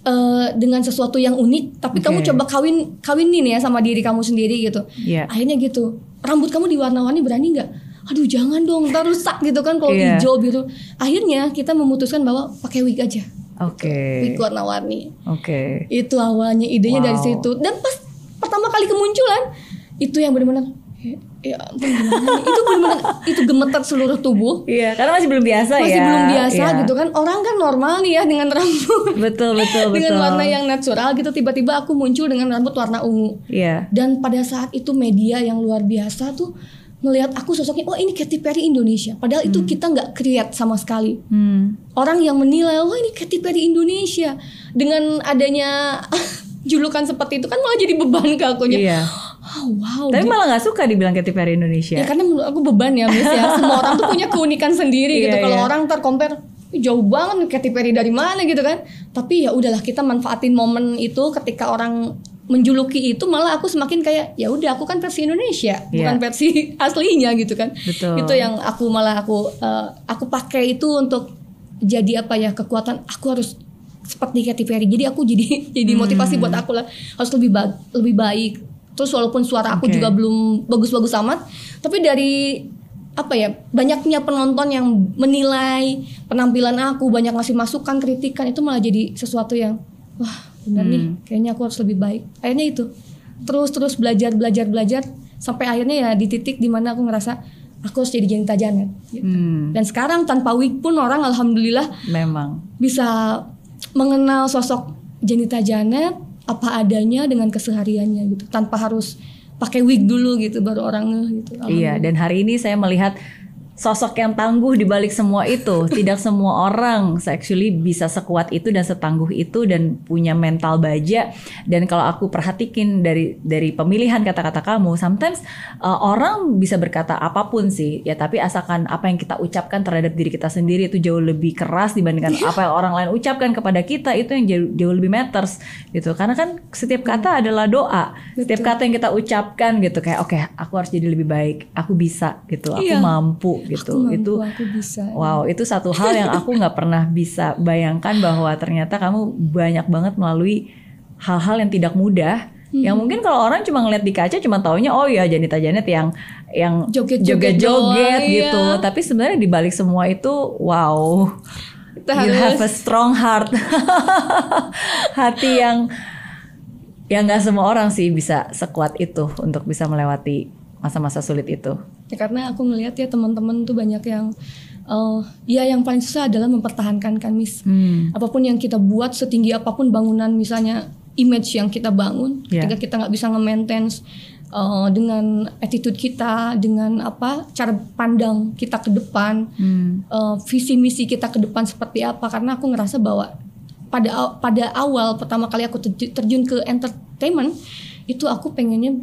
uh, dengan sesuatu yang unik, tapi okay. kamu coba kawin kawinin ya sama diri kamu sendiri gitu. Yeah. Akhirnya gitu, rambut kamu diwarna-warni, berani nggak? Aduh jangan dong, ntar rusak gitu kan kalau yeah. hijau gitu. Akhirnya kita memutuskan bahwa pakai wig aja. Oke. Okay. Wig warna-warni. Oke. Okay. Itu awalnya idenya wow. dari situ. Dan pas pertama kali kemunculan itu yang benar-benar Ya ampun, gimana itu benar-benar itu gemetar seluruh tubuh. Iya, karena masih belum biasa masih ya. Masih belum biasa ya. Gitu kan. Orang kan normal nih ya dengan rambut. Betul, betul, betul. Dengan warna yang natural gitu, tiba-tiba aku muncul dengan rambut warna ungu. Iya. Dan pada saat itu media yang luar biasa tuh melihat aku sosoknya, oh ini Katy Perry Indonesia. Padahal hmm. itu kita nggak create sama sekali. Hmm. Orang yang menilai, wah ini Katy Perry Indonesia. Dengan adanya julukan seperti itu kan malah jadi beban ke akunya. Iya. Oh, wow. Tapi dia malah nggak suka dibilang Katy Perry Indonesia. Ya karena menurut aku beban ya, Miss ya. Semua orang tuh punya keunikan sendiri gitu. Kalau yeah. orang tercompare jauh banget Katy Perry dari mana gitu kan. Tapi ya udahlah, kita manfaatin momen itu ketika orang menjuluki itu, malah aku semakin kayak ya udah aku kan versi Indonesia, yeah. bukan versi aslinya gitu kan. Betul. Itu yang aku malah aku uh, aku pakai itu untuk jadi apa ya, kekuatan aku harus seperti Katy Perry. Jadi aku jadi jadi motivasi hmm. buat aku lah, harus lebih ba- lebih baik. Terus walaupun suara aku okay. juga belum bagus-bagus amat, tapi dari apa ya, banyaknya penonton yang menilai penampilan aku, banyak ngasih masukan, kritikan, itu malah jadi sesuatu yang wah benar hmm. nih, kayaknya aku harus lebih baik. Akhirnya itu terus-terus belajar, belajar, belajar sampai akhirnya ya di titik dimana aku ngerasa aku harus jadi Jenita Janet. Gitu. Hmm. Dan sekarang tanpa wig pun orang alhamdulillah memang bisa mengenal sosok Jenita Janet apa adanya dengan kesehariannya gitu, tanpa harus pakai wig dulu gitu baru orang gitu. Iya, dan hari ini saya melihat sosok yang tangguh di balik semua itu. Tidak semua orang actually bisa sekuat itu dan setangguh itu dan punya mental baja. Dan kalau aku perhatikan dari dari pemilihan kata-kata kamu, sometimes uh, orang bisa berkata apapun sih ya, tapi asalkan apa yang kita ucapkan terhadap diri kita sendiri itu jauh lebih keras dibandingkan yeah. apa yang orang lain ucapkan kepada kita, itu yang jauh, jauh lebih matters gitu. Karena kan setiap kata hmm. adalah doa. Betul. Setiap kata yang kita ucapkan gitu kayak oke, okay, aku harus jadi lebih baik, aku bisa gitu, aku yeah. mampu gitu. Aku mampu, itu aku bisa. Wow, itu satu hal yang aku nggak pernah bisa bayangkan, bahwa ternyata kamu banyak banget melalui hal-hal yang tidak mudah. Hmm. Yang mungkin kalau orang cuma ngeliat di kaca cuma taunya oh ya Jenita Janet yang yang joget-joget gitu. Iya. Tapi sebenarnya di balik semua itu wow. You have a strong heart. Hati yang yang nggak semua orang sih bisa sekuat itu untuk bisa melewati masa-masa sulit itu. Ya karena aku ngelihat ya teman-teman tuh banyak yang uh, ya yang paling susah adalah mempertahankan kan, Miss. Hmm. Apapun yang kita buat, setinggi apapun bangunan misalnya, image yang kita bangun, yeah. ketika kita nggak bisa nge-maintain uh, dengan attitude kita, dengan apa cara pandang kita ke depan, hmm. uh, visi misi kita ke depan seperti apa. Karena aku ngerasa bahwa pada pada awal pertama kali aku terjun ke entertainment itu aku pengennya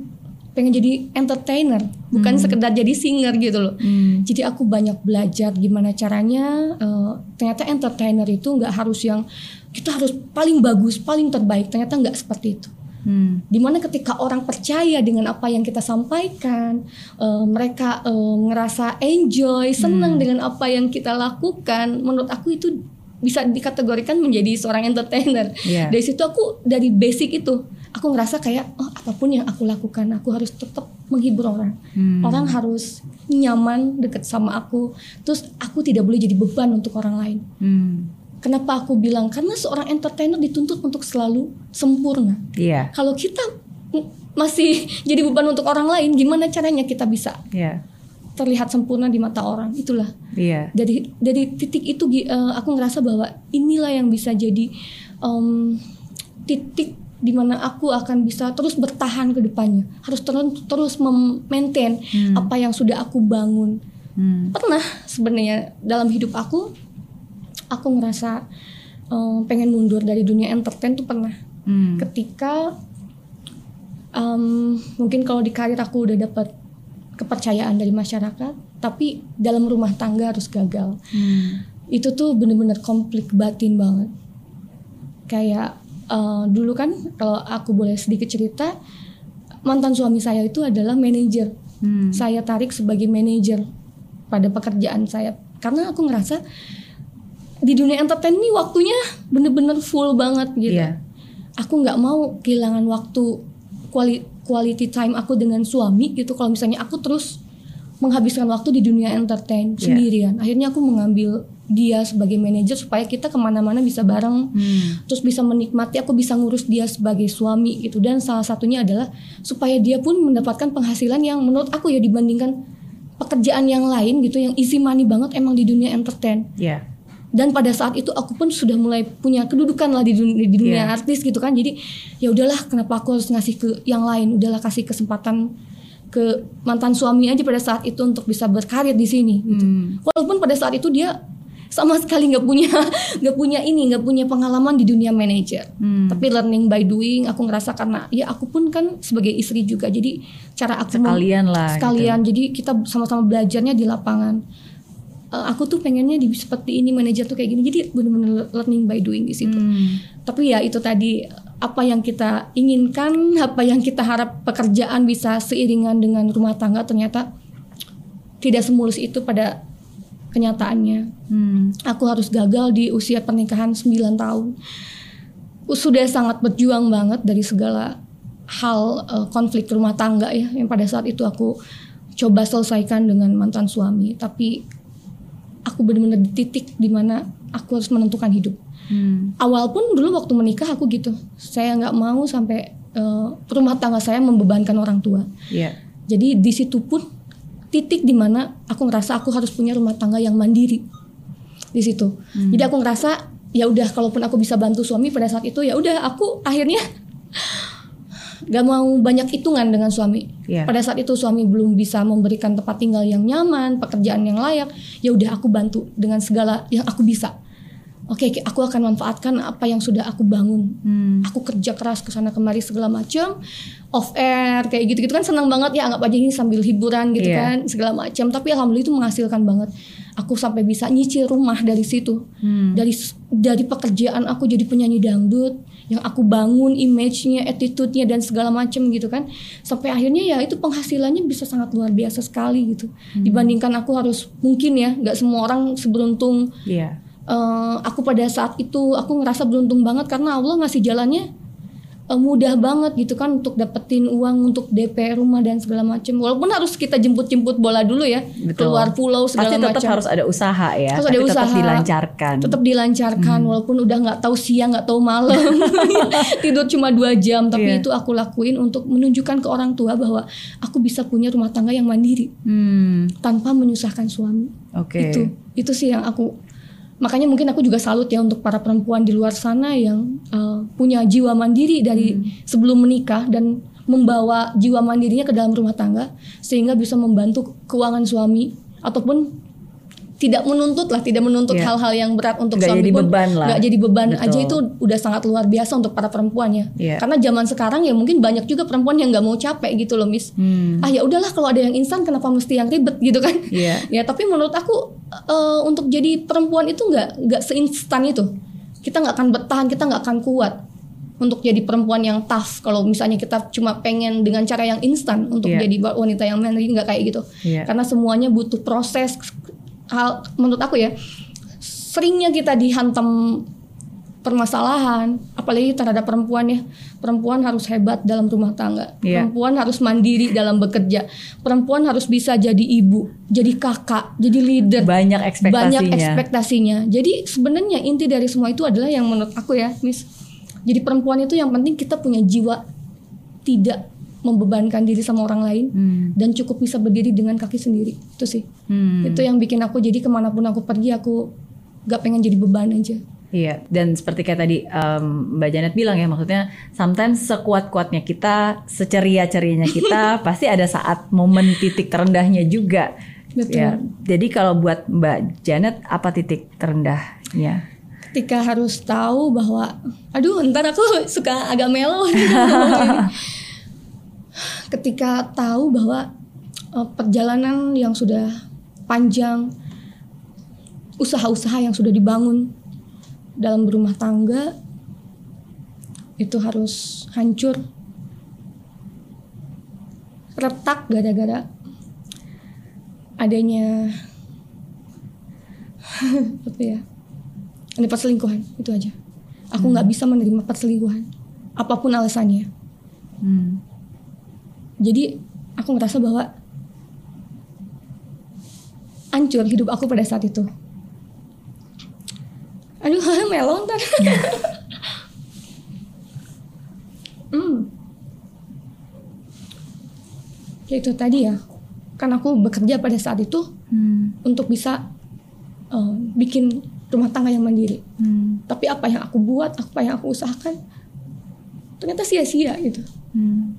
pengen jadi entertainer, bukan hmm. sekedar jadi singer gitu loh. Hmm. Jadi aku banyak belajar gimana caranya. Uh, ternyata entertainer itu nggak harus yang kita harus paling bagus, paling terbaik. Ternyata nggak seperti itu. Hmm. Dimana ketika orang percaya dengan apa yang kita sampaikan, uh, mereka uh, ngerasa enjoy, senang hmm. dengan apa yang kita lakukan. Menurut aku itu bisa dikategorikan menjadi seorang entertainer. Yeah. Dari situ aku dari basic itu. Aku ngerasa kayak oh, apapun yang aku lakukan aku harus tetap menghibur orang. Hmm. Orang harus nyaman deket sama aku. Terus aku tidak boleh jadi beban untuk orang lain. Hmm. Kenapa aku bilang? Karena seorang entertainer dituntut untuk selalu sempurna. Yeah. Kalau kita masih jadi beban untuk orang lain, gimana caranya kita bisa yeah. terlihat sempurna di mata orang? Itulah. Yeah. Dari dari titik itu uh, aku ngerasa bahwa inilah yang bisa jadi um, titik dimana aku akan bisa terus bertahan ke depannya, harus terus terus memaintain hmm. apa yang sudah aku bangun. hmm. Pernah sebenarnya dalam hidup aku aku ngerasa um, pengen mundur dari dunia entertain tuh pernah. hmm. Ketika um, mungkin kalau di karir aku udah dapat kepercayaan dari masyarakat, tapi dalam rumah tangga harus gagal. hmm. Itu tuh bener-bener konflik batin banget. Kayak Uh, dulu kan kalau aku boleh sedikit cerita, mantan suami saya itu adalah manajer. hmm. Saya tarik sebagai manajer pada pekerjaan saya, karena aku ngerasa di dunia entertain ini waktunya bener-bener full banget gitu. yeah. Aku gak mau kehilangan waktu quality time aku dengan suami gitu, kalau misalnya aku terus menghabiskan waktu di dunia entertain sendirian. yeah. Akhirnya aku mengambil dia sebagai manajer supaya kita kemana-mana bisa bareng, hmm. terus bisa menikmati, aku bisa ngurus dia sebagai suami gitu. Dan salah satunya adalah supaya dia pun mendapatkan penghasilan yang menurut aku ya dibandingkan pekerjaan yang lain gitu, yang easy money banget emang di dunia entertain. Yeah. Dan pada saat itu aku pun sudah mulai punya kedudukan lah di dunia, di dunia yeah. artis gitu kan. Jadi ya udahlah, kenapa aku harus ngasih ke yang lain, udahlah kasih kesempatan ke mantan suami aja pada saat itu untuk bisa berkarir di sini gitu. Hmm. Walaupun pada saat itu dia sama sekali nggak punya nggak punya ini nggak punya pengalaman di dunia manajer, hmm. tapi learning by doing. Aku ngerasa karena ya aku pun kan sebagai istri juga, jadi cara aku sekalian lah sekalian gitu. Jadi kita sama-sama belajarnya di lapangan. Uh, aku tuh pengennya di seperti ini, manajer tuh kayak gini. Jadi benar-benar learning by doing di situ. Hmm. Tapi ya itu tadi, apa yang kita inginkan, apa yang kita harap pekerjaan bisa seiringan dengan rumah tangga, ternyata tidak semulus itu pada kenyataannya. Hmm. Aku harus gagal di usia pernikahan sembilan tahun. Sudah sangat berjuang banget dari segala hal, uh, konflik rumah tangga ya, yang pada saat itu aku coba selesaikan dengan mantan suami. Tapi aku benar-benar di titik dimana aku harus menentukan hidup. Hmm. Awal pun dulu waktu menikah aku gitu, saya nggak mau sampai uh, rumah tangga saya membebankan orang tua. Yeah. Jadi di situ pun titik dimana aku ngerasa aku harus punya rumah tangga yang mandiri di situ. Hmm. Jadi aku ngerasa ya udah, kalaupun aku bisa bantu suami pada saat itu ya udah, aku akhirnya gak mau banyak hitungan dengan suami. Yeah. Pada saat itu suami belum bisa memberikan tempat tinggal yang nyaman, pekerjaan yang layak. Ya udah, aku bantu dengan segala yang aku bisa. Oke, okay, aku akan manfaatkan apa yang sudah aku bangun. Hmm. Aku kerja keras kesana kemari segala macam, off air kayak gitu-gitu kan senang banget ya, anggap aja ini sambil hiburan gitu. Yeah. Kan segala macam. Tapi alhamdulillah itu menghasilkan banget. Aku sampai bisa nyicil rumah dari situ. Hmm. Dari dari pekerjaan aku jadi penyanyi dangdut yang aku bangun image-nya, attitude-nya dan segala macam gitu kan. Sampai akhirnya ya itu penghasilannya bisa sangat luar biasa sekali gitu. Hmm. Dibandingkan aku harus mungkin ya, nggak semua orang seberuntung. Yeah. Uh, aku pada saat itu aku ngerasa beruntung banget karena Allah ngasih jalannya uh, mudah banget gitu kan, untuk dapetin uang untuk D P rumah dan segala macam. Walaupun harus kita jemput-jemput bola dulu ya. Betul. Keluar pulau segala macam. Tapi tetap harus ada usaha ya. Harus ada usaha. Tetap dilancarkan. Tetap dilancarkan hmm. walaupun udah nggak tahu siang nggak tahu malam. Tidur cuma dua jam, tapi yeah. itu aku lakuin untuk menunjukkan ke orang tua bahwa aku bisa punya rumah tangga yang mandiri hmm. tanpa menyusahkan suami. Okay. Itu itu sih yang aku. Makanya mungkin aku juga salut ya untuk para perempuan di luar sana yang uh, punya jiwa mandiri dari hmm. sebelum menikah dan membawa jiwa mandirinya ke dalam rumah tangga sehingga bisa membantu keuangan suami ataupun tidak menuntut lah, tidak menuntut yeah. hal-hal yang berat untuk gak suami jadi pun beban lah. Gak jadi beban. Betul. Aja itu udah sangat luar biasa untuk para perempuan ya. Yeah. Karena zaman sekarang ya mungkin banyak juga perempuan yang gak mau capek gitu loh, Miss. Hmm. Ah ya udahlah, kalau ada yang instan kenapa mesti yang ribet gitu kan? Yeah. Ya tapi menurut aku uh, untuk jadi perempuan itu gak gak seinstan itu. Kita gak akan bertahan, kita gak akan kuat untuk jadi perempuan yang tough kalau misalnya kita cuma pengen dengan cara yang instan untuk yeah. jadi wanita yang mandiri. Gak kayak gitu. Yeah. Karena semuanya butuh proses. Hal menurut aku ya, seringnya kita dihantam permasalahan apalagi terhadap perempuan ya. Perempuan harus hebat dalam rumah tangga. Yeah. Perempuan harus mandiri dalam bekerja. Perempuan harus bisa jadi ibu, jadi kakak, jadi leader. Banyak ekspektasinya. Banyak ekspektasinya. Jadi sebenarnya inti dari semua itu adalah yang menurut aku ya, Miss. Jadi perempuan itu yang penting kita punya jiwa tidak membebankan diri sama orang lain hmm. dan cukup bisa berdiri dengan kaki sendiri. Itu sih hmm. itu yang bikin aku jadi kemanapun aku pergi aku gak pengen jadi beban aja. Iya, dan seperti kayak tadi um, Mbak Janet bilang ya, maksudnya sometimes sekuat-kuatnya kita, seceria-cerianya kita pasti ada saat momen titik terendahnya juga. Betul. Ya, jadi kalau buat Mbak Janet apa titik terendahnya? Ketika harus tahu bahwa aduh ntar aku suka agak melo. Ketika tahu bahwa uh, perjalanan yang sudah panjang, usaha-usaha yang sudah dibangun dalam berumah tangga itu harus hancur, retak gara-gara adanya apa ya, ini perselingkuhan. Itu aja, aku nggak hmm. bisa menerima perselingkuhan apapun alasannya. hmm. Jadi aku ngerasa bahwa hancur hidup aku pada saat itu. Aduh, melon ntar. Hmm. Ya itu tadi ya, kan aku bekerja pada saat itu hmm. untuk bisa uh, bikin rumah tangga yang mandiri. Hmm. Tapi apa yang aku buat, apa yang aku usahakan, ternyata sia-sia gitu. Hmm.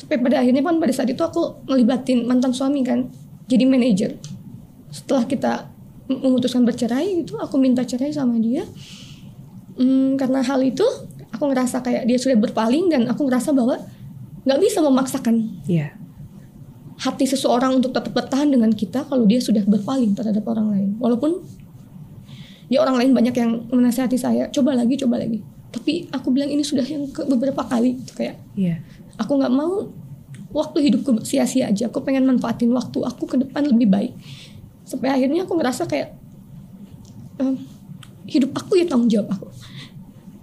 Sampai pada akhirnya kan pada saat itu aku ngelibatin mantan suami kan, jadi manajer. Setelah kita memutuskan bercerai gitu, aku minta cerai sama dia. Hmm, karena hal itu, aku ngerasa kayak dia sudah berpaling dan aku ngerasa bahwa nggak bisa memaksakan yeah. hati seseorang untuk tetap bertahan dengan kita kalau dia sudah berpaling terhadap orang lain. Walaupun ya orang lain banyak yang menasihati saya, coba lagi, coba lagi. Tapi aku bilang ini sudah yang ke beberapa kali gitu, kayak yeah. aku nggak mau waktu hidupku sia-sia aja. Aku pengen manfaatin waktu aku ke depan lebih baik. Sampai akhirnya aku ngerasa kayak um, hidup aku ya tanggung jawab aku.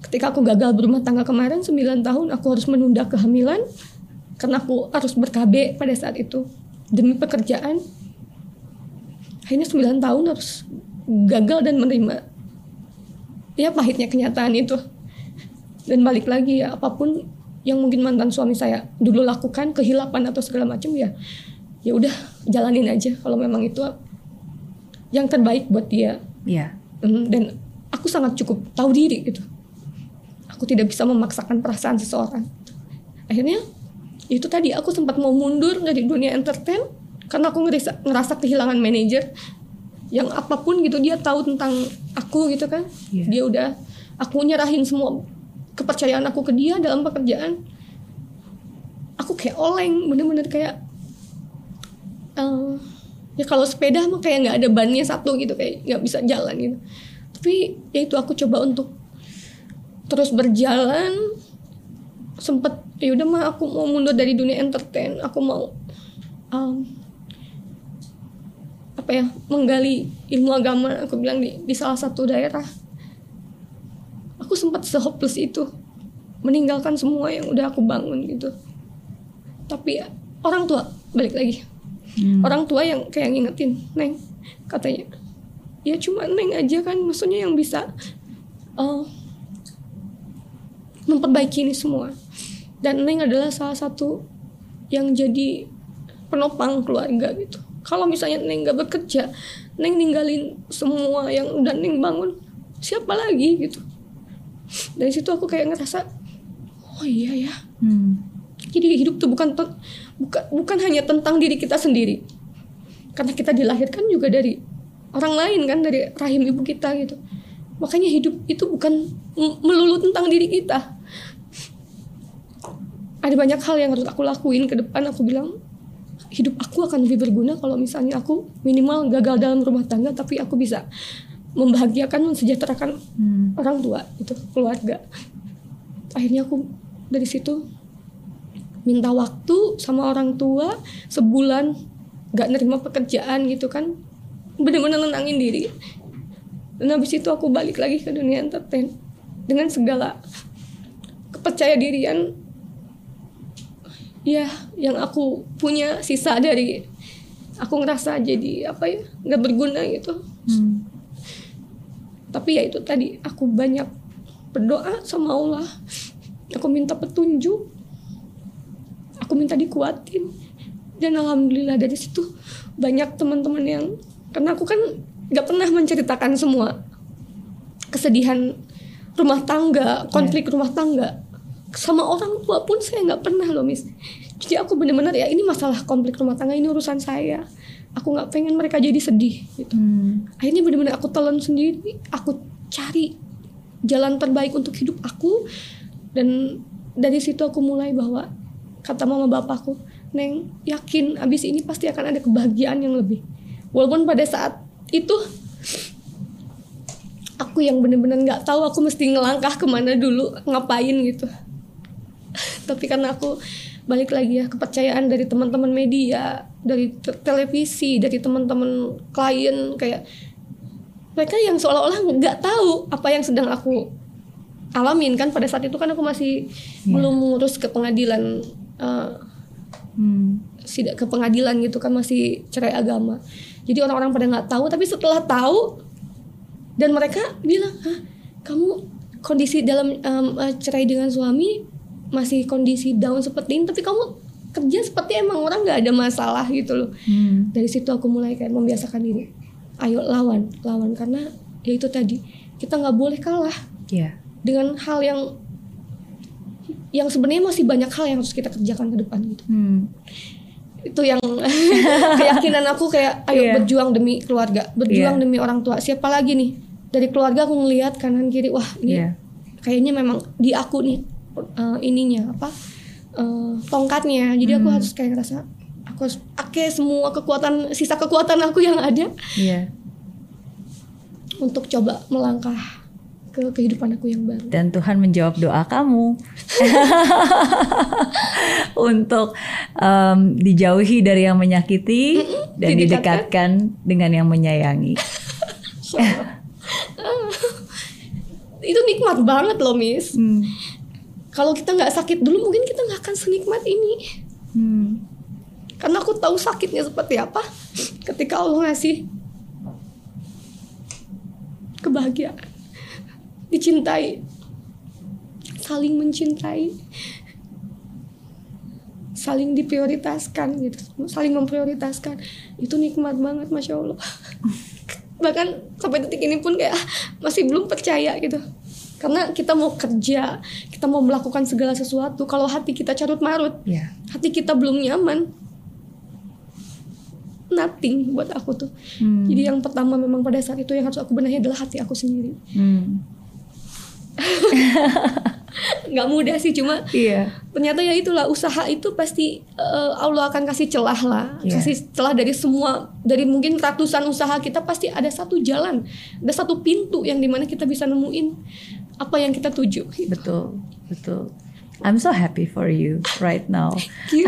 Ketika aku gagal berumah tangga kemarin sembilan tahun, aku harus menunda kehamilan karena aku harus ber-K B pada saat itu demi pekerjaan. Akhirnya sembilan tahun harus gagal dan menerima ya pahitnya kenyataan itu. Dan balik lagi ya, apapun yang mungkin mantan suami saya dulu lakukan, kehilapan atau segala macam, ya ya udah jalanin aja kalau memang itu yang terbaik buat dia. Iya. Yeah. Dan aku sangat cukup tahu diri gitu. Aku tidak bisa memaksakan perasaan seseorang. Akhirnya itu tadi, aku sempat mau mundur dari dunia entertain karena aku ngerasa, ngerasa kehilangan manajer yang apapun gitu dia tahu tentang aku gitu kan. Yeah. Dia udah, aku nyerahin semua kepercayaan aku ke dia dalam pekerjaan. Aku kayak oleng, bener-bener kayak uh, ya kalau sepeda mah kayak nggak ada bannya satu gitu, kayak nggak bisa jalan gitu. Tapi ya itu, aku coba untuk terus berjalan. Sempet ya udah mah aku mau mundur dari dunia entertain, aku mau um, apa ya menggali ilmu agama. Aku bilang di, di salah satu daerah aku sempat se-hopeless itu, meninggalkan semua yang udah aku bangun gitu. Tapi orang tua balik lagi, hmm. orang tua yang kayak ngingetin, Neng katanya, ya cuma Neng aja kan maksudnya yang bisa uh, memperbaiki ini semua. Dan Neng adalah salah satu yang jadi penopang keluarga gitu. Kalau misalnya Neng gak bekerja, Neng ninggalin semua yang udah Neng bangun, siapa lagi gitu. Dari situ aku kayak ngerasa, oh iya ya. Hmm. Jadi hidup tuh bukan, ten- bukan bukan hanya tentang diri kita sendiri. Karena kita dilahirkan juga dari orang lain kan, dari rahim ibu kita gitu. Makanya hidup itu bukan melulu tentang diri kita. Ada banyak hal yang harus aku lakuin ke depan. Aku bilang, hidup aku akan lebih berguna kalau misalnya aku minimal gagal dalam rumah tangga, tapi aku bisa membahagiakan, mensejahterakan hmm. orang tua, itu keluarga. Akhirnya aku dari situ minta waktu sama orang tua. Sebulan gak nerima pekerjaan gitu kan, bener-bener nenangin diri. Dan habis itu aku balik lagi ke dunia entertain dengan segala kepercaya dirian ya yang aku punya sisa dari aku ngerasa jadi apa ya nggak berguna gitu. Hmm. Tapi ya itu tadi, aku banyak berdoa sama Allah, aku minta petunjuk, aku minta dikuatin. Dan alhamdulillah dari situ banyak teman-teman yang, karena aku kan gak pernah menceritakan semua kesedihan rumah tangga, konflik yeah. rumah tangga sama orang tua pun saya gak pernah loh, Miss. Jadi aku benar-benar ya ini masalah konflik rumah tangga, ini urusan saya, aku gak pengen mereka jadi sedih gitu. hmm. Akhirnya benar-benar aku telan sendiri, aku cari jalan terbaik untuk hidup aku. Dan dari situ aku mulai bahwa kata mama bapakku, Neng yakin abis ini pasti akan ada kebahagiaan yang lebih. Walaupun pada saat itu aku yang benar-benar nggak tahu aku mesti ngelangkah kemana dulu, ngapain gitu. Tapi karena aku balik lagi ya, kepercayaan dari teman-teman media, dari te- televisi, dari teman-teman klien, kayak mereka yang seolah-olah nggak tahu apa yang sedang aku alamin kan. Pada saat itu kan aku masih yeah. belum ngurus ke pengadilan, uh, hmm. ke pengadilan gitu kan, masih cerai agama. Jadi orang-orang pada nggak tahu, tapi setelah tahu Dan mereka bilang, "Hah, kamu kondisi dalam um, cerai dengan suami masih kondisi down seperti ini, tapi kamu kerja seperti emang orang nggak ada masalah gitu loh." Hmm. Dari situ aku mulai kayak membiasakan diri. Ayo lawan, lawan karena ya itu tadi kita nggak boleh kalah yeah. dengan hal yang yang sebenarnya masih banyak hal yang harus kita kerjakan ke depan gitu. Hmm. Itu yang keyakinan aku kayak ayo yeah. berjuang demi keluarga, berjuang yeah. demi orang tua. Siapa lagi nih dari keluarga aku ngelihat kanan kiri, wah ini yeah. kayaknya memang di aku nih uh, ininya apa uh, tongkatnya. Jadi hmm. aku harus kayak ngerasa aku harus pakai semua kekuatan, sisa kekuatan aku yang ada yeah. untuk coba melangkah ke kehidupan aku yang baru. Dan Tuhan menjawab doa kamu untuk um, dijauhi dari yang menyakiti mm-mm, dan didekatkan. didekatkan dengan yang menyayangi. Itu nikmat banget loh, Miss. Hmm. Kalau kita nggak sakit dulu, mungkin kita nggak akan senikmat ini. Hmm. Karena aku tahu sakitnya seperti apa ketika Allah ngasih kebahagiaan. Dicintai, saling mencintai, saling diprioritaskan gitu, saling memprioritaskan, itu nikmat banget, Masya Allah. Bahkan sampai detik ini pun kayak masih belum percaya gitu, karena kita mau kerja, kita mau melakukan segala sesuatu, kalau hati kita carut marut, yeah. hati kita belum nyaman, nothing buat aku tuh. Hmm. Jadi yang pertama memang pada saat itu yang harus aku benahi adalah hati aku sendiri. Hmm. Nggak mudah sih, cuma yeah. ternyata ya itulah, usaha itu pasti uh, Allah akan kasih celah lah yeah. kasih celah dari semua, dari mungkin ratusan usaha kita pasti ada satu jalan, ada satu pintu yang dimana kita bisa nemuin apa yang kita tuju gitu. Betul, betul. I'm so happy for you right now. Thank you.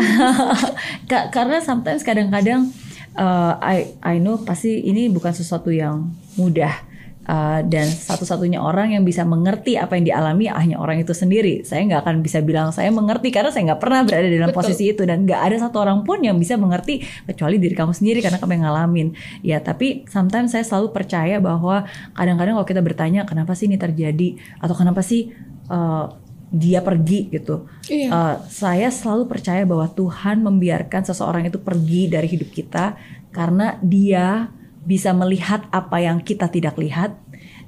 Karena sometimes kadang-kadang uh, I, I know pasti ini bukan sesuatu yang mudah. Uh, dan satu-satunya orang yang bisa mengerti apa yang dialami hanya orang itu sendiri. Saya nggak akan bisa bilang saya mengerti karena saya nggak pernah berada dalam Betul. Posisi itu, dan nggak ada satu orang pun yang bisa mengerti kecuali diri kamu sendiri karena kamu yang ngalamin. Ya, tapi sometimes saya selalu percaya bahwa kadang-kadang kalau kita bertanya kenapa sih ini terjadi atau kenapa sih uh, dia pergi gitu. Iya. Uh, saya selalu percaya bahwa Tuhan membiarkan seseorang itu pergi dari hidup kita karena dia bisa melihat apa yang kita tidak lihat,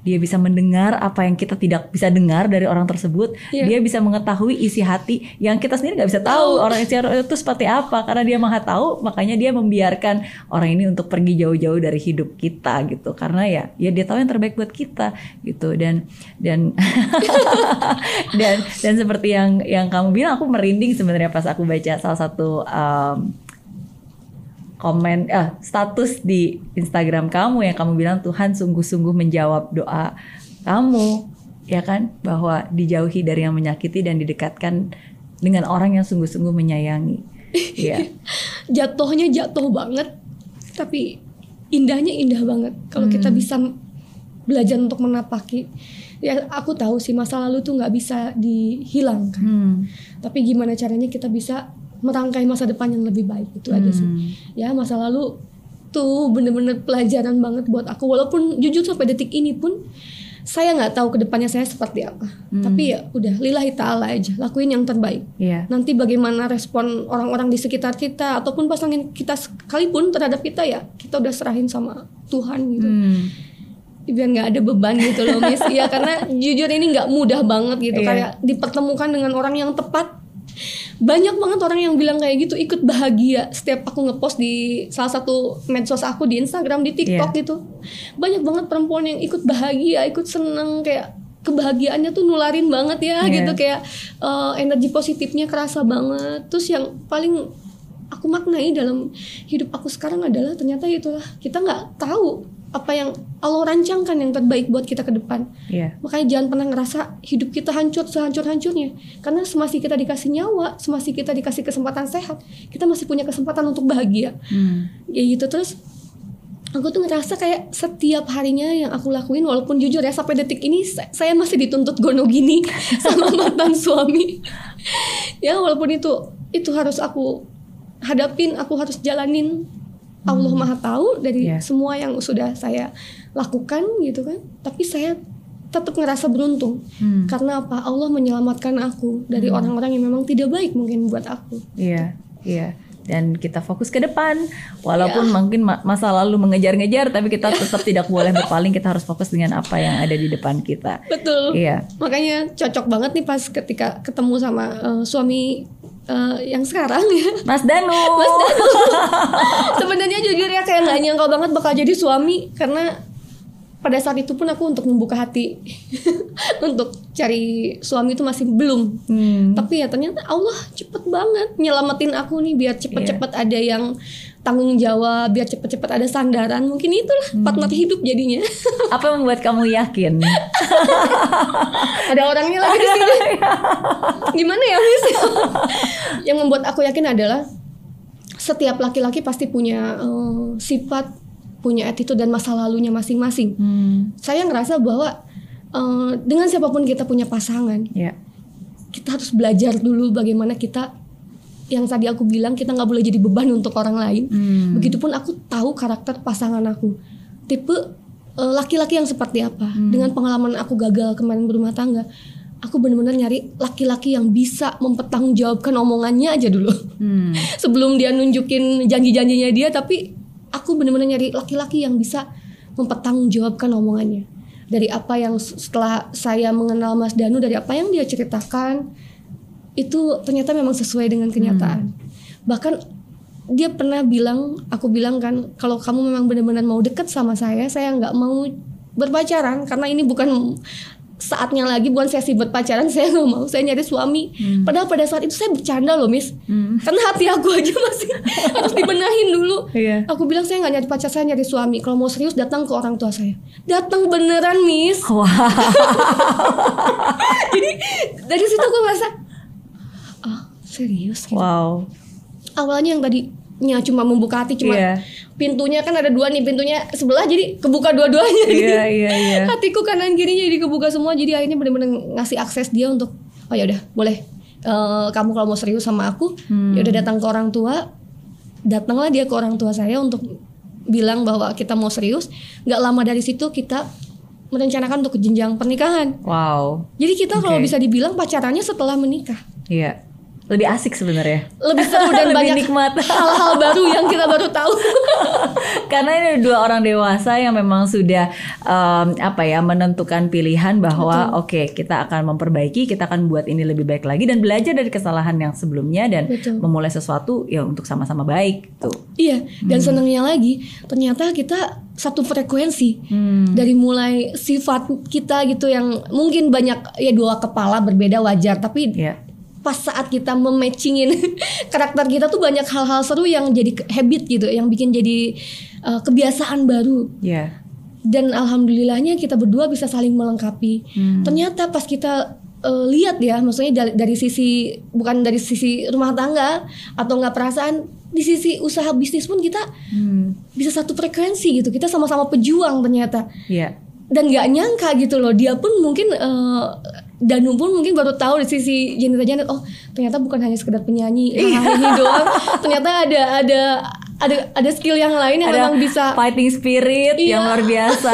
dia bisa mendengar apa yang kita tidak bisa dengar dari orang tersebut, yeah. dia bisa mengetahui isi hati yang kita sendiri nggak bisa tahu oh. orang isi hati itu seperti apa, karena dia maha tahu, makanya dia membiarkan orang ini untuk pergi jauh-jauh dari hidup kita gitu, karena ya, ya dia tahu yang terbaik buat kita gitu, dan dan dan dan seperti yang yang kamu bilang, aku merinding sebenarnya pas aku baca salah satu um, komen eh, status di Instagram kamu yang kamu bilang Tuhan sungguh-sungguh menjawab doa kamu, ya kan, bahwa dijauhi dari yang menyakiti dan didekatkan dengan orang yang sungguh-sungguh menyayangi. Iya. Jatuhnya jatuh banget, tapi indahnya indah banget kalau hmm. kita bisa belajar untuk menapaki. Ya aku tahu sih masa lalu tuh nggak bisa dihilangkan, hmm. tapi gimana caranya kita bisa merangkai masa depan yang lebih baik, itu hmm. aja sih. Ya masa lalu tuh bener-bener pelajaran banget buat aku. Walaupun jujur sampai detik ini pun saya nggak tahu kedepannya saya seperti apa. Hmm. Tapi ya udah, lillahi ta'ala aja. Lakuin yang terbaik. Yeah. Nanti bagaimana respon orang-orang di sekitar kita ataupun pasangan kita sekalipun terhadap kita, ya kita udah serahin sama Tuhan gitu. Hmm. Biar nggak ada beban gitu loh, Miss. Ya karena jujur ini nggak mudah banget gitu. Yeah. Kayak dipertemukan dengan orang yang tepat. Banyak banget orang yang bilang kayak gitu, ikut bahagia setiap aku ngepost di salah satu medsos aku, di Instagram, di TikTok yeah. gitu. Banyak banget perempuan yang ikut bahagia, ikut seneng, kayak kebahagiaannya tuh nularin banget ya yeah. gitu, kayak uh, energi positifnya kerasa banget. Terus yang paling aku maknai dalam hidup aku sekarang adalah ternyata itulah, kita nggak tahu apa yang Allah rancangkan yang terbaik buat kita ke depan. Yeah. Makanya jangan pernah ngerasa hidup kita hancur sehancur-hancurnya. Karena semasih kita dikasih nyawa, semasih kita dikasih kesempatan sehat, kita masih punya kesempatan untuk bahagia. Hmm. Ya gitu. Terus aku tuh ngerasa kayak setiap harinya yang aku lakuin, walaupun jujur ya sampai detik ini saya masih dituntut gono gini sama mantan suami. Ya walaupun itu itu harus aku hadapin, aku harus jalanin. Allah hmm. Maha tahu dari yeah. semua yang sudah saya lakukan gitu kan. Tapi saya tetap ngerasa beruntung hmm. karena apa? Allah menyelamatkan aku dari hmm. orang-orang yang memang tidak baik mungkin buat aku. Iya, yeah. iya. Yeah. Dan kita fokus ke depan, walaupun ya. mungkin masa lalu mengejar-ngejar, tapi kita tetap tidak boleh berpaling. Kita harus fokus dengan apa yang ada di depan kita. Betul. Iya. Makanya cocok banget nih pas ketika ketemu sama uh, suami uh, yang sekarang ya, Mas Danu. Mas Danu. Sebenarnya jujur ya kayak nggak nyangka banget bakal jadi suami, karena pada saat itu pun aku untuk membuka hati untuk cari suami itu masih belum. Hmm. Tapi ya ternyata Allah cepet banget nyelamatin aku nih biar cepet-cepet yeah. ada yang tanggung jawab, biar cepet-cepet ada sandaran. Mungkin itulah hmm. partner hidup jadinya. Apa yang membuat kamu yakin? Ada orangnya lagi di sini. Gimana ya, Miss? Yang membuat aku yakin adalah setiap laki-laki pasti punya uh, sifat, punya attitude dan masa lalunya masing-masing. Hmm. Saya ngerasa bahwa uh, dengan siapapun kita punya pasangan, yeah. kita harus belajar dulu bagaimana kita, yang tadi aku bilang kita nggak boleh jadi beban untuk orang lain. Hmm. Begitupun aku tahu karakter pasangan aku, tipe uh, laki-laki yang seperti apa. Hmm. Dengan pengalaman aku gagal kemarin berumah tangga, aku benar-benar nyari laki-laki yang bisa mempertanggungjawabkan omongannya aja dulu. Hmm. Sebelum dia nunjukin janji-janjinya dia, tapi aku benar-benar nyari laki-laki yang bisa mempertanggungjawabkan omongannya. Dari apa yang setelah saya mengenal Mas Danu, dari apa yang dia ceritakan, itu ternyata memang sesuai dengan kenyataan. Hmm. Bahkan dia pernah bilang, aku bilang kan, kalau kamu memang benar-benar mau deket sama saya, saya nggak mau berpacaran, karena ini bukan saatnya lagi, bukan sesi berpacaran, saya nggak mau, saya nyari suami. Hmm. Padahal pada saat itu saya bercanda loh, Miss. Hmm. Karena hati aku aja masih harus dibenahin dulu. Yeah. Aku bilang saya nggak nyari pacar, saya nyari suami. Kalau mau serius datang ke orang tua saya. Datang beneran, Miss. Wow. Jadi dari situ aku merasa, ah, serius. Gitu. Wow. Awalnya yang tadinya cuma membuka hati, cuma yeah. pintunya kan ada dua nih, pintunya sebelah jadi kebuka dua-duanya. Iya, iya, iya. Hatiku kanan kirinya jadi kebuka semua. Jadi akhirnya benar-benar ngasih akses dia untuk, oh ya udah boleh. Uh, kamu kalau mau serius sama aku, hmm. ya udah datang ke orang tua. Datanglah dia ke orang tua saya untuk bilang bahwa kita mau serius. Gak lama dari situ kita merencanakan untuk jenjang pernikahan. Wow. Jadi kita okay. kalau bisa dibilang pacarannya setelah menikah. Iya. Lebih asik sebenarnya, lebih seru dan lebih banyak nikmat. Hal-hal baru yang kita baru tahu. Karena ini dua orang dewasa yang memang sudah um, apa ya menentukan pilihan bahwa oke okay, kita akan memperbaiki, kita akan buat ini lebih baik lagi dan belajar dari kesalahan yang sebelumnya dan betul. Memulai sesuatu ya untuk sama-sama baik tuh. Iya, dan hmm. senangnya lagi ternyata kita satu frekuensi. Hmm. Dari mulai sifat kita gitu yang mungkin banyak ya dua kepala berbeda wajar, tapi yeah. pas saat kita mematchingin karakter kita tuh banyak hal-hal seru yang jadi habit gitu, yang bikin jadi uh, kebiasaan baru. Yeah. Dan alhamdulillahnya kita berdua bisa saling melengkapi. Hmm. Ternyata pas kita uh, lihat ya, maksudnya dari, dari sisi bukan dari sisi rumah tangga atau nggak perasaan, di sisi usaha bisnis pun kita hmm. bisa satu frekuensi gitu. Kita sama-sama pejuang ternyata. Yeah. Dan nggak nyangka gitu loh, dia pun mungkin uh, Danu pun mungkin baru tahu di sisi Jenita Janet, oh ternyata bukan hanya sekedar penyanyi ini doang, ternyata ada ada ada ada skill yang lain yang ada memang bisa fighting spirit iya. yang luar biasa,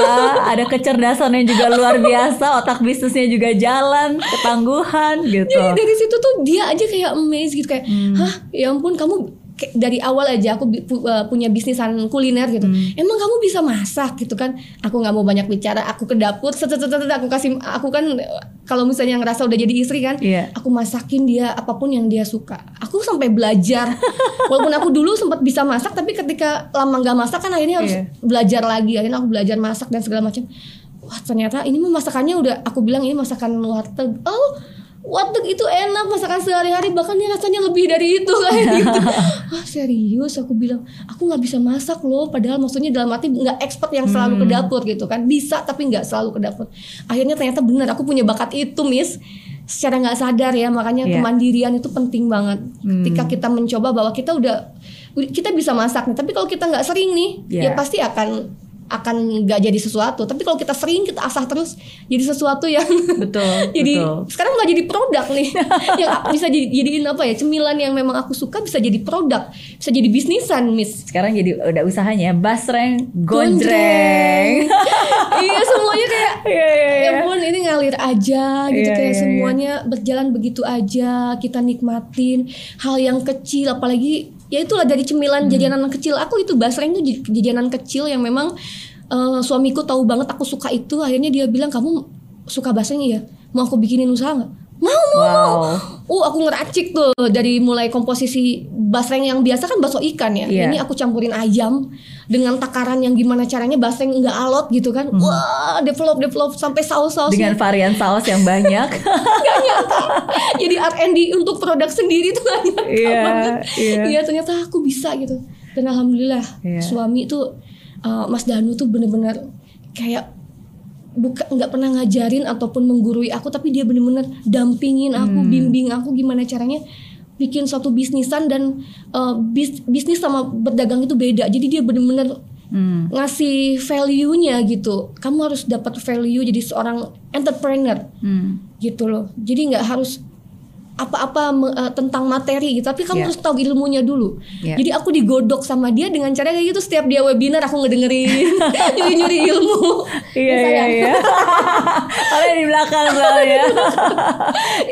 ada kecerdasan yang juga luar biasa, otak bisnisnya juga jalan, ketangguhan gitu. Jadi dari situ tuh dia aja kayak amazed gitu kayak, hmm. hah ya ampun kamu dari awal aja aku punya bisnisan kuliner gitu. Hmm. Emang kamu bisa masak gitu kan? Aku nggak mau banyak bicara. Aku ke dapur, aku kasih. Aku kan kalau misalnya ngerasa udah jadi istri kan, yeah. aku masakin dia apapun yang dia suka. Aku sampai belajar. Walaupun aku dulu sempat bisa masak, tapi ketika lama nggak masak kan akhirnya harus yeah. belajar lagi. Akhirnya aku belajar masak dan segala macam. Wah ternyata ini masakannya udah. Aku bilang ini masakan warteg. Oh. Warteg itu enak masakan sehari-hari, bahkan dia rasanya lebih dari itu kayak gitu. Ah serius aku bilang, aku nggak bisa masak loh. Padahal maksudnya dalam arti nggak expert yang selalu hmm. ke dapur gitu kan. Bisa tapi nggak selalu ke dapur. Akhirnya ternyata benar aku punya bakat itu, Miss. Secara nggak sadar ya, makanya yeah. kemandirian itu penting banget. Hmm. Ketika kita mencoba bahwa kita udah kita bisa masak nih, tapi kalau kita nggak sering nih, yeah. ya pasti akan akan nggak jadi sesuatu. Tapi kalau kita sering kita asah terus jadi sesuatu yang betul. Jadi betul. Sekarang nggak jadi produk nih. Yang bisa jadi, jadiin apa ya, cemilan yang memang aku suka bisa jadi produk, bisa jadi bisnisan, Miss. Sekarang jadi udah usahanya basreng gondreng. Iya semuanya kayak yeah, yeah, yeah. ya pun ini ngalir aja gitu yeah, kayak yeah, semuanya yeah. berjalan begitu aja, kita nikmatin hal yang kecil, apalagi ya itulah dari cemilan hmm. jajanan kecil aku itu, basreng itu jajanan kecil yang memang uh, suamiku tahu banget aku suka itu, akhirnya dia bilang kamu suka basreng ya, mau aku bikinin usaha nggak? Mau mau wow. mau. Uh aku ngeracik tuh dari mulai komposisi basreng yang biasa kan bakso ikan ya, yeah. ini aku campurin ayam dengan takaran yang gimana caranya basreng nggak alot gitu kan, hmm. wah develop develop sampai saus saus dengan varian saus yang banyak. Gak nyata. Jadi R and D untuk produk sendiri tuh gak nyata yeah, banget. Iya yeah. ternyata aku bisa gitu, dan alhamdulillah yeah. suami tuh uh, Mas Danu tuh bener-bener kayak bukan nggak pernah ngajarin ataupun menggurui aku, tapi dia bener-bener dampingin aku, hmm. bimbing aku gimana caranya bikin suatu bisnisan, dan uh, bis, bisnis sama berdagang itu beda. Jadi dia benar-benar hmm. ngasih value-nya gitu. Kamu harus dapat value jadi seorang entrepreneur hmm. gitu loh. Jadi nggak harus apa-apa uh, tentang materi gitu, tapi kamu yeah. harus tahu ilmunya dulu. Yeah. Jadi aku digodok sama dia dengan cara kayak gitu, setiap dia webinar aku ngedengerin, nyuri-nyuri ilmu. Iya iya iya. Ada di belakang soalnya.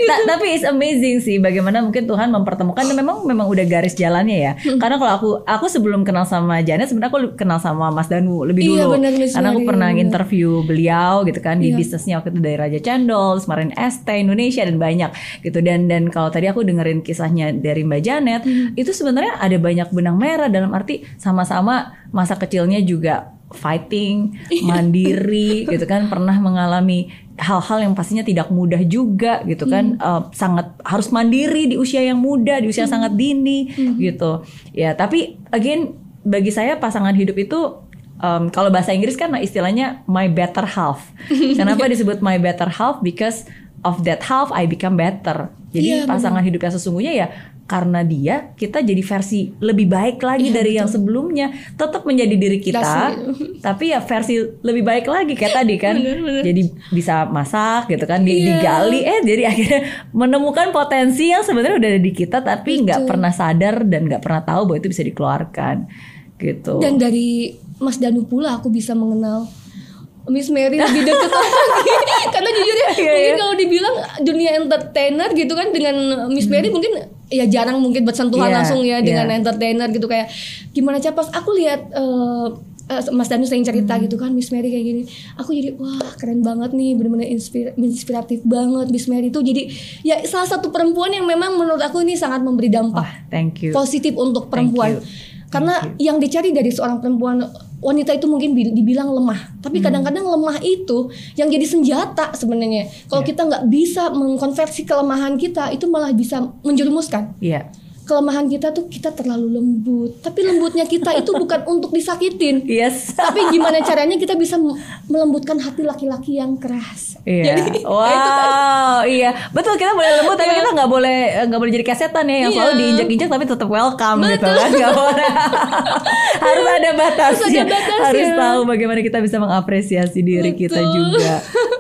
Ta- tapi it's amazing sih bagaimana mungkin Tuhan mempertemukan, dan memang memang udah garis jalannya ya. Karena kalau aku aku sebelum kenal sama Janet, sebenarnya aku kenal sama Mas Danu lebih dulu. Iya, bener, bener, karena aku pernah bener. interview beliau gitu kan di iya. bisnisnya waktu itu, dari Raja Cendol, Semarin S T Indonesia dan banyak gitu, dan dan Dan kalau tadi aku dengerin kisahnya dari Mbak Janet, hmm. itu sebenarnya ada banyak benang merah, dalam arti sama-sama masa kecilnya juga fighting, mandiri gitu kan, pernah mengalami hal-hal yang pastinya tidak mudah juga gitu kan, hmm. uh, sangat harus mandiri di usia yang muda, di usia hmm. sangat dini hmm. gitu. Ya, tapi again bagi saya pasangan hidup itu Um, kalau bahasa Inggris kan istilahnya my better half. Kenapa disebut my better half? Because of that half I become better. Jadi yeah, pasangan bener. hidup yang sesungguhnya ya karena dia, kita jadi versi lebih baik lagi yeah, dari betul. yang sebelumnya. Tetap menjadi diri kita, That's tapi ya versi lebih baik lagi kayak tadi kan. Bener, bener. Jadi bisa masak gitu kan, yeah. digali eh jadi akhirnya menemukan potensi yang sebenarnya udah ada di kita, tapi nggak pernah sadar dan nggak pernah tahu bahwa itu bisa dikeluarkan gitu. Dan dari Mas Danu pula aku bisa mengenal Miss Mary lebih dekat lagi. Karena jujurnya yeah, mungkin yeah. kalau dibilang dunia entertainer gitu kan, dengan Miss hmm. Mary mungkin ya jarang mungkin bersentuhan yeah, langsung ya dengan yeah. entertainer gitu. Kayak gimana cara pas aku lihat uh, Mas Danu sering cerita hmm. gitu kan, Miss Mary kayak gini, aku jadi wah keren banget nih, benar-benar inspir- inspiratif banget Miss Mary itu. Jadi ya salah satu perempuan yang memang menurut aku ini sangat memberi dampak oh, thank you. positif untuk perempuan. Karena yang dicari dari seorang perempuan, wanita itu mungkin dibilang lemah, tapi hmm. kadang-kadang lemah itu yang jadi senjata sebenarnya. Kalau yeah. kita nggak bisa mengkonversi kelemahan kita, itu malah bisa menjerumuskan. Iya. Yeah. Kelemahan kita tuh kita terlalu lembut, tapi lembutnya kita itu bukan untuk disakitin, yes. tapi gimana caranya kita bisa melembutkan hati laki-laki yang keras. Iya. Jadi, wow, ya itu kan. Iya, betul, kita boleh lembut tapi kita nggak boleh nggak boleh jadi kesetan ya yang iya. selalu diinjak-injak tapi tetap welcome betul. gitu kan, nggak boleh. Harus ada batasnya, harus, ada batasnya. harus tahu bagaimana kita bisa mengapresiasi diri betul. kita juga.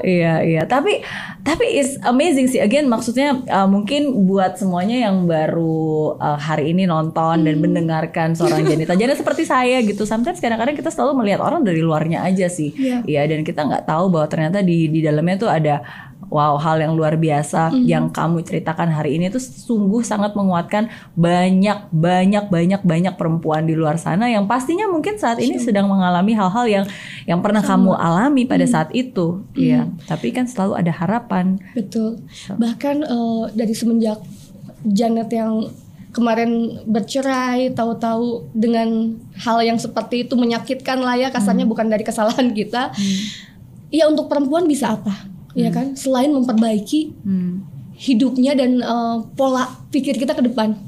Iya iya, tapi tapi it's amazing sih. Again maksudnya uh, mungkin buat semuanya yang baru Uh, hari ini nonton hmm. dan mendengarkan seorang Jenita Janet seperti saya gitu. Sometimes kadang-kadang kita selalu melihat orang dari luarnya aja sih, yeah. ya, dan kita nggak tahu bahwa ternyata di di dalamnya tuh ada wow hal yang luar biasa mm-hmm. yang kamu ceritakan hari ini tuh sungguh sangat menguatkan banyak banyak banyak banyak perempuan di luar sana yang pastinya mungkin saat ini sure. sedang mengalami hal-hal yang yang pernah Sama. kamu alami pada mm-hmm. saat itu, mm-hmm. ya. Tapi kan selalu ada harapan. Betul. So. Bahkan uh, dari semenjak Janet yang kemarin bercerai, tahu-tahu dengan hal yang seperti itu menyakitkan lah ya, kasarnya hmm. bukan dari kesalahan kita. Hmm. Ya untuk perempuan bisa apa? Hmm. Ya kan? Selain memperbaiki hmm. hidupnya dan uh, pola pikir kita ke depan.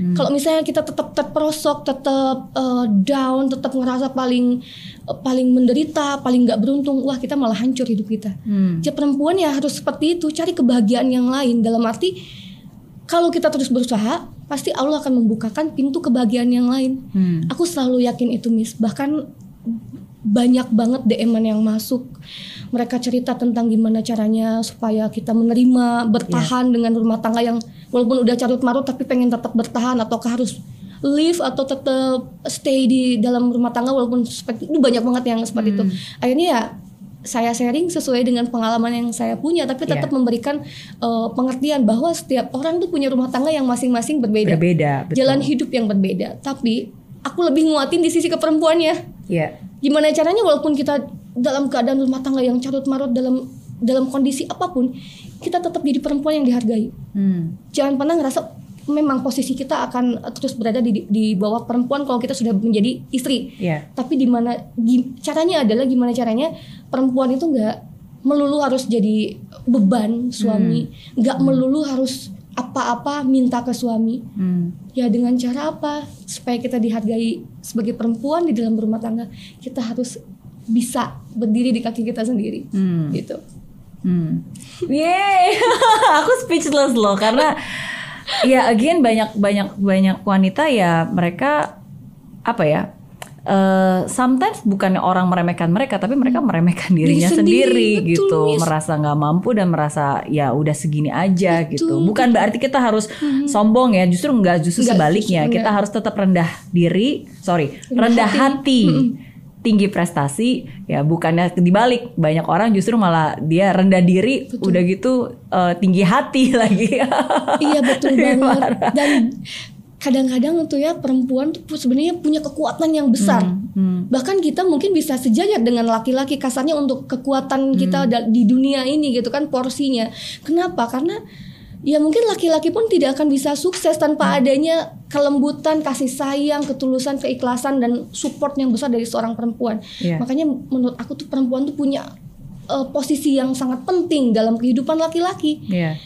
Hmm. Kalau misalnya kita tetap terperosok, tetap uh, down, tetap ngerasa paling uh, paling menderita, paling nggak beruntung, wah kita malah hancur hidup kita. Hmm. Jadi perempuan ya harus seperti itu, cari kebahagiaan yang lain, dalam arti kalau kita terus berusaha, pasti Allah akan membukakan pintu kebahagiaan yang lain. Hmm. Aku selalu yakin itu, Miss. Bahkan banyak banget D M-an yang masuk. Mereka cerita tentang gimana caranya supaya kita menerima, bertahan yeah. dengan rumah tangga yang walaupun udah carut marut tapi pengen tetap bertahan, ataukah harus live atau tetap stay di dalam rumah tangga walaupun seperti itu. Banyak banget yang seperti hmm. itu. Akhirnya ya saya sharing sesuai dengan pengalaman yang saya punya, tapi tetap yeah. memberikan uh, pengertian bahwa setiap orang tuh punya rumah tangga yang masing-masing berbeda, berbeda betul. Jalan hidup yang berbeda. Tapi aku lebih nguatin di sisi keperempuannya. Yeah. Gimana caranya walaupun kita dalam keadaan rumah tangga yang carut marut, dalam dalam kondisi apapun, kita tetap jadi perempuan yang dihargai. Hmm. Jangan pernah ngerasa memang posisi kita akan terus berada di di bawah perempuan kalau kita sudah menjadi istri. Yeah. Tapi di mana caranya adalah gimana caranya perempuan itu nggak melulu harus jadi beban suami, nggak hmm. melulu harus apa-apa minta ke suami. Hmm. Ya dengan cara apa supaya kita dihargai sebagai perempuan di dalam rumah tangga? Kita harus bisa berdiri di kaki kita sendiri. Hmm. Gitu. Hmm. Yeay, aku speechless loh karena ya again banyak banyak banyak wanita ya mereka apa ya uh, sometimes bukannya orang meremehkan mereka tapi mereka meremehkan dirinya Diri sendiri, sendiri gitu, betul, merasa nggak mampu dan merasa ya udah segini aja betul, gitu. Bukan betul. Berarti kita harus hmm. sombong ya, justru nggak justru enggak, sebaliknya justru kita enggak. Harus tetap rendah diri, sorry rendah, rendah hati. hati. Hmm. Tinggi prestasi ya, bukannya dibalik banyak orang justru malah dia rendah diri. Betul. Udah gitu uh, tinggi hati lagi. Iya betul banget. Marah. Dan kadang-kadang tuh ya perempuan tuh sebenarnya punya kekuatan yang besar. Hmm, hmm. Bahkan kita mungkin bisa sejajar dengan laki-laki kasarnya untuk kekuatan kita hmm. di dunia ini gitu kan porsinya. Kenapa? Karena ya mungkin laki-laki pun tidak akan bisa sukses tanpa hmm. adanya kelembutan, kasih sayang, ketulusan, keikhlasan dan support yang besar dari seorang perempuan. Yeah. Makanya menurut aku tuh perempuan tuh punya uh, posisi yang sangat penting dalam kehidupan laki-laki. Yeah.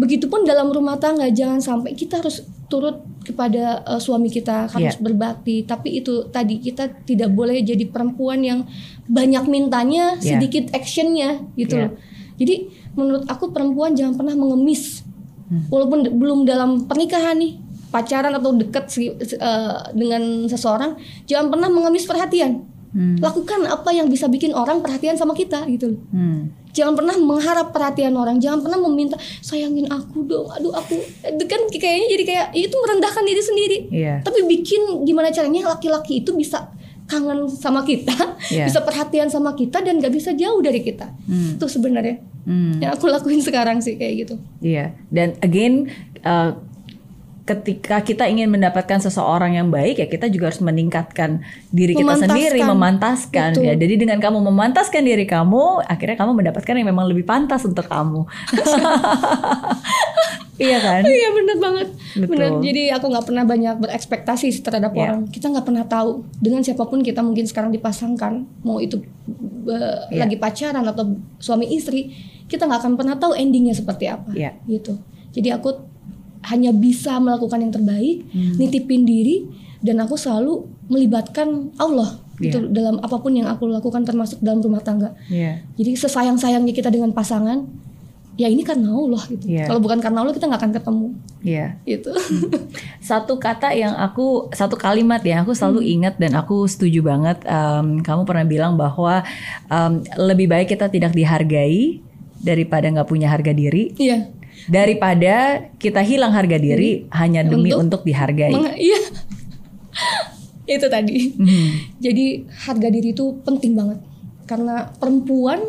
Begitupun dalam rumah tangga, jangan sampai kita harus turut kepada uh, suami kita, harus yeah. berbakti. Tapi itu tadi kita tidak boleh jadi perempuan yang banyak mintanya, yeah. sedikit actionnya gitu. Yeah. Jadi menurut aku perempuan jangan pernah mengemis. Hmm. Walaupun de- belum dalam pernikahan nih, pacaran atau dekat se- se- uh, dengan seseorang, jangan pernah mengemis perhatian. Hmm. Lakukan apa yang bisa bikin orang perhatian sama kita gitu. Hmm. Jangan pernah mengharap perhatian orang, jangan pernah meminta sayangin aku dong. Aduh aku, itu kan kayaknya jadi kayak itu merendahkan diri sendiri. Yeah. Tapi bikin gimana caranya laki-laki itu bisa kangen sama kita, yeah. bisa perhatian sama kita dan gak bisa jauh dari kita. Hmm. Itu sebenarnya hmm. yang aku lakuin sekarang sih kayak gitu. Iya. Yeah. Dan again, uh, ketika kita ingin mendapatkan seseorang yang baik ya kita juga harus meningkatkan diri kita sendiri, memantaskan. Betul. Ya. Jadi dengan kamu memantaskan diri kamu, akhirnya kamu mendapatkan yang memang lebih pantas untuk kamu. Iya kan? Iya benar banget. Benar. Jadi aku nggak pernah banyak berekspektasi terhadap yeah. orang. Kita nggak pernah tahu dengan siapapun kita mungkin sekarang dipasangkan, mau itu be- yeah. lagi pacaran atau suami istri, kita nggak akan pernah tahu endingnya seperti apa. Yeah. Gitu. Jadi aku hanya bisa melakukan yang terbaik, hmm. nitipin diri, dan aku selalu melibatkan Allah. Yeah. Itu dalam apapun yang aku lakukan termasuk dalam rumah tangga. Yeah. Jadi sesayang-sayangnya kita dengan pasangan, ya ini karena Allah gitu. Yeah. Kalau bukan karena Allah kita nggak akan ketemu. Iya. Yeah. Gitu. Hmm. Satu kata yang aku, satu kalimat yang aku selalu hmm. ingat dan aku setuju banget. Um, kamu pernah bilang bahwa um, lebih baik kita tidak dihargai daripada nggak punya harga diri. Iya. Yeah. Daripada kita hilang harga diri hmm. hanya demi untuk, untuk dihargai. Meng- iya. Itu tadi. Hmm. Jadi harga diri itu penting banget karena perempuan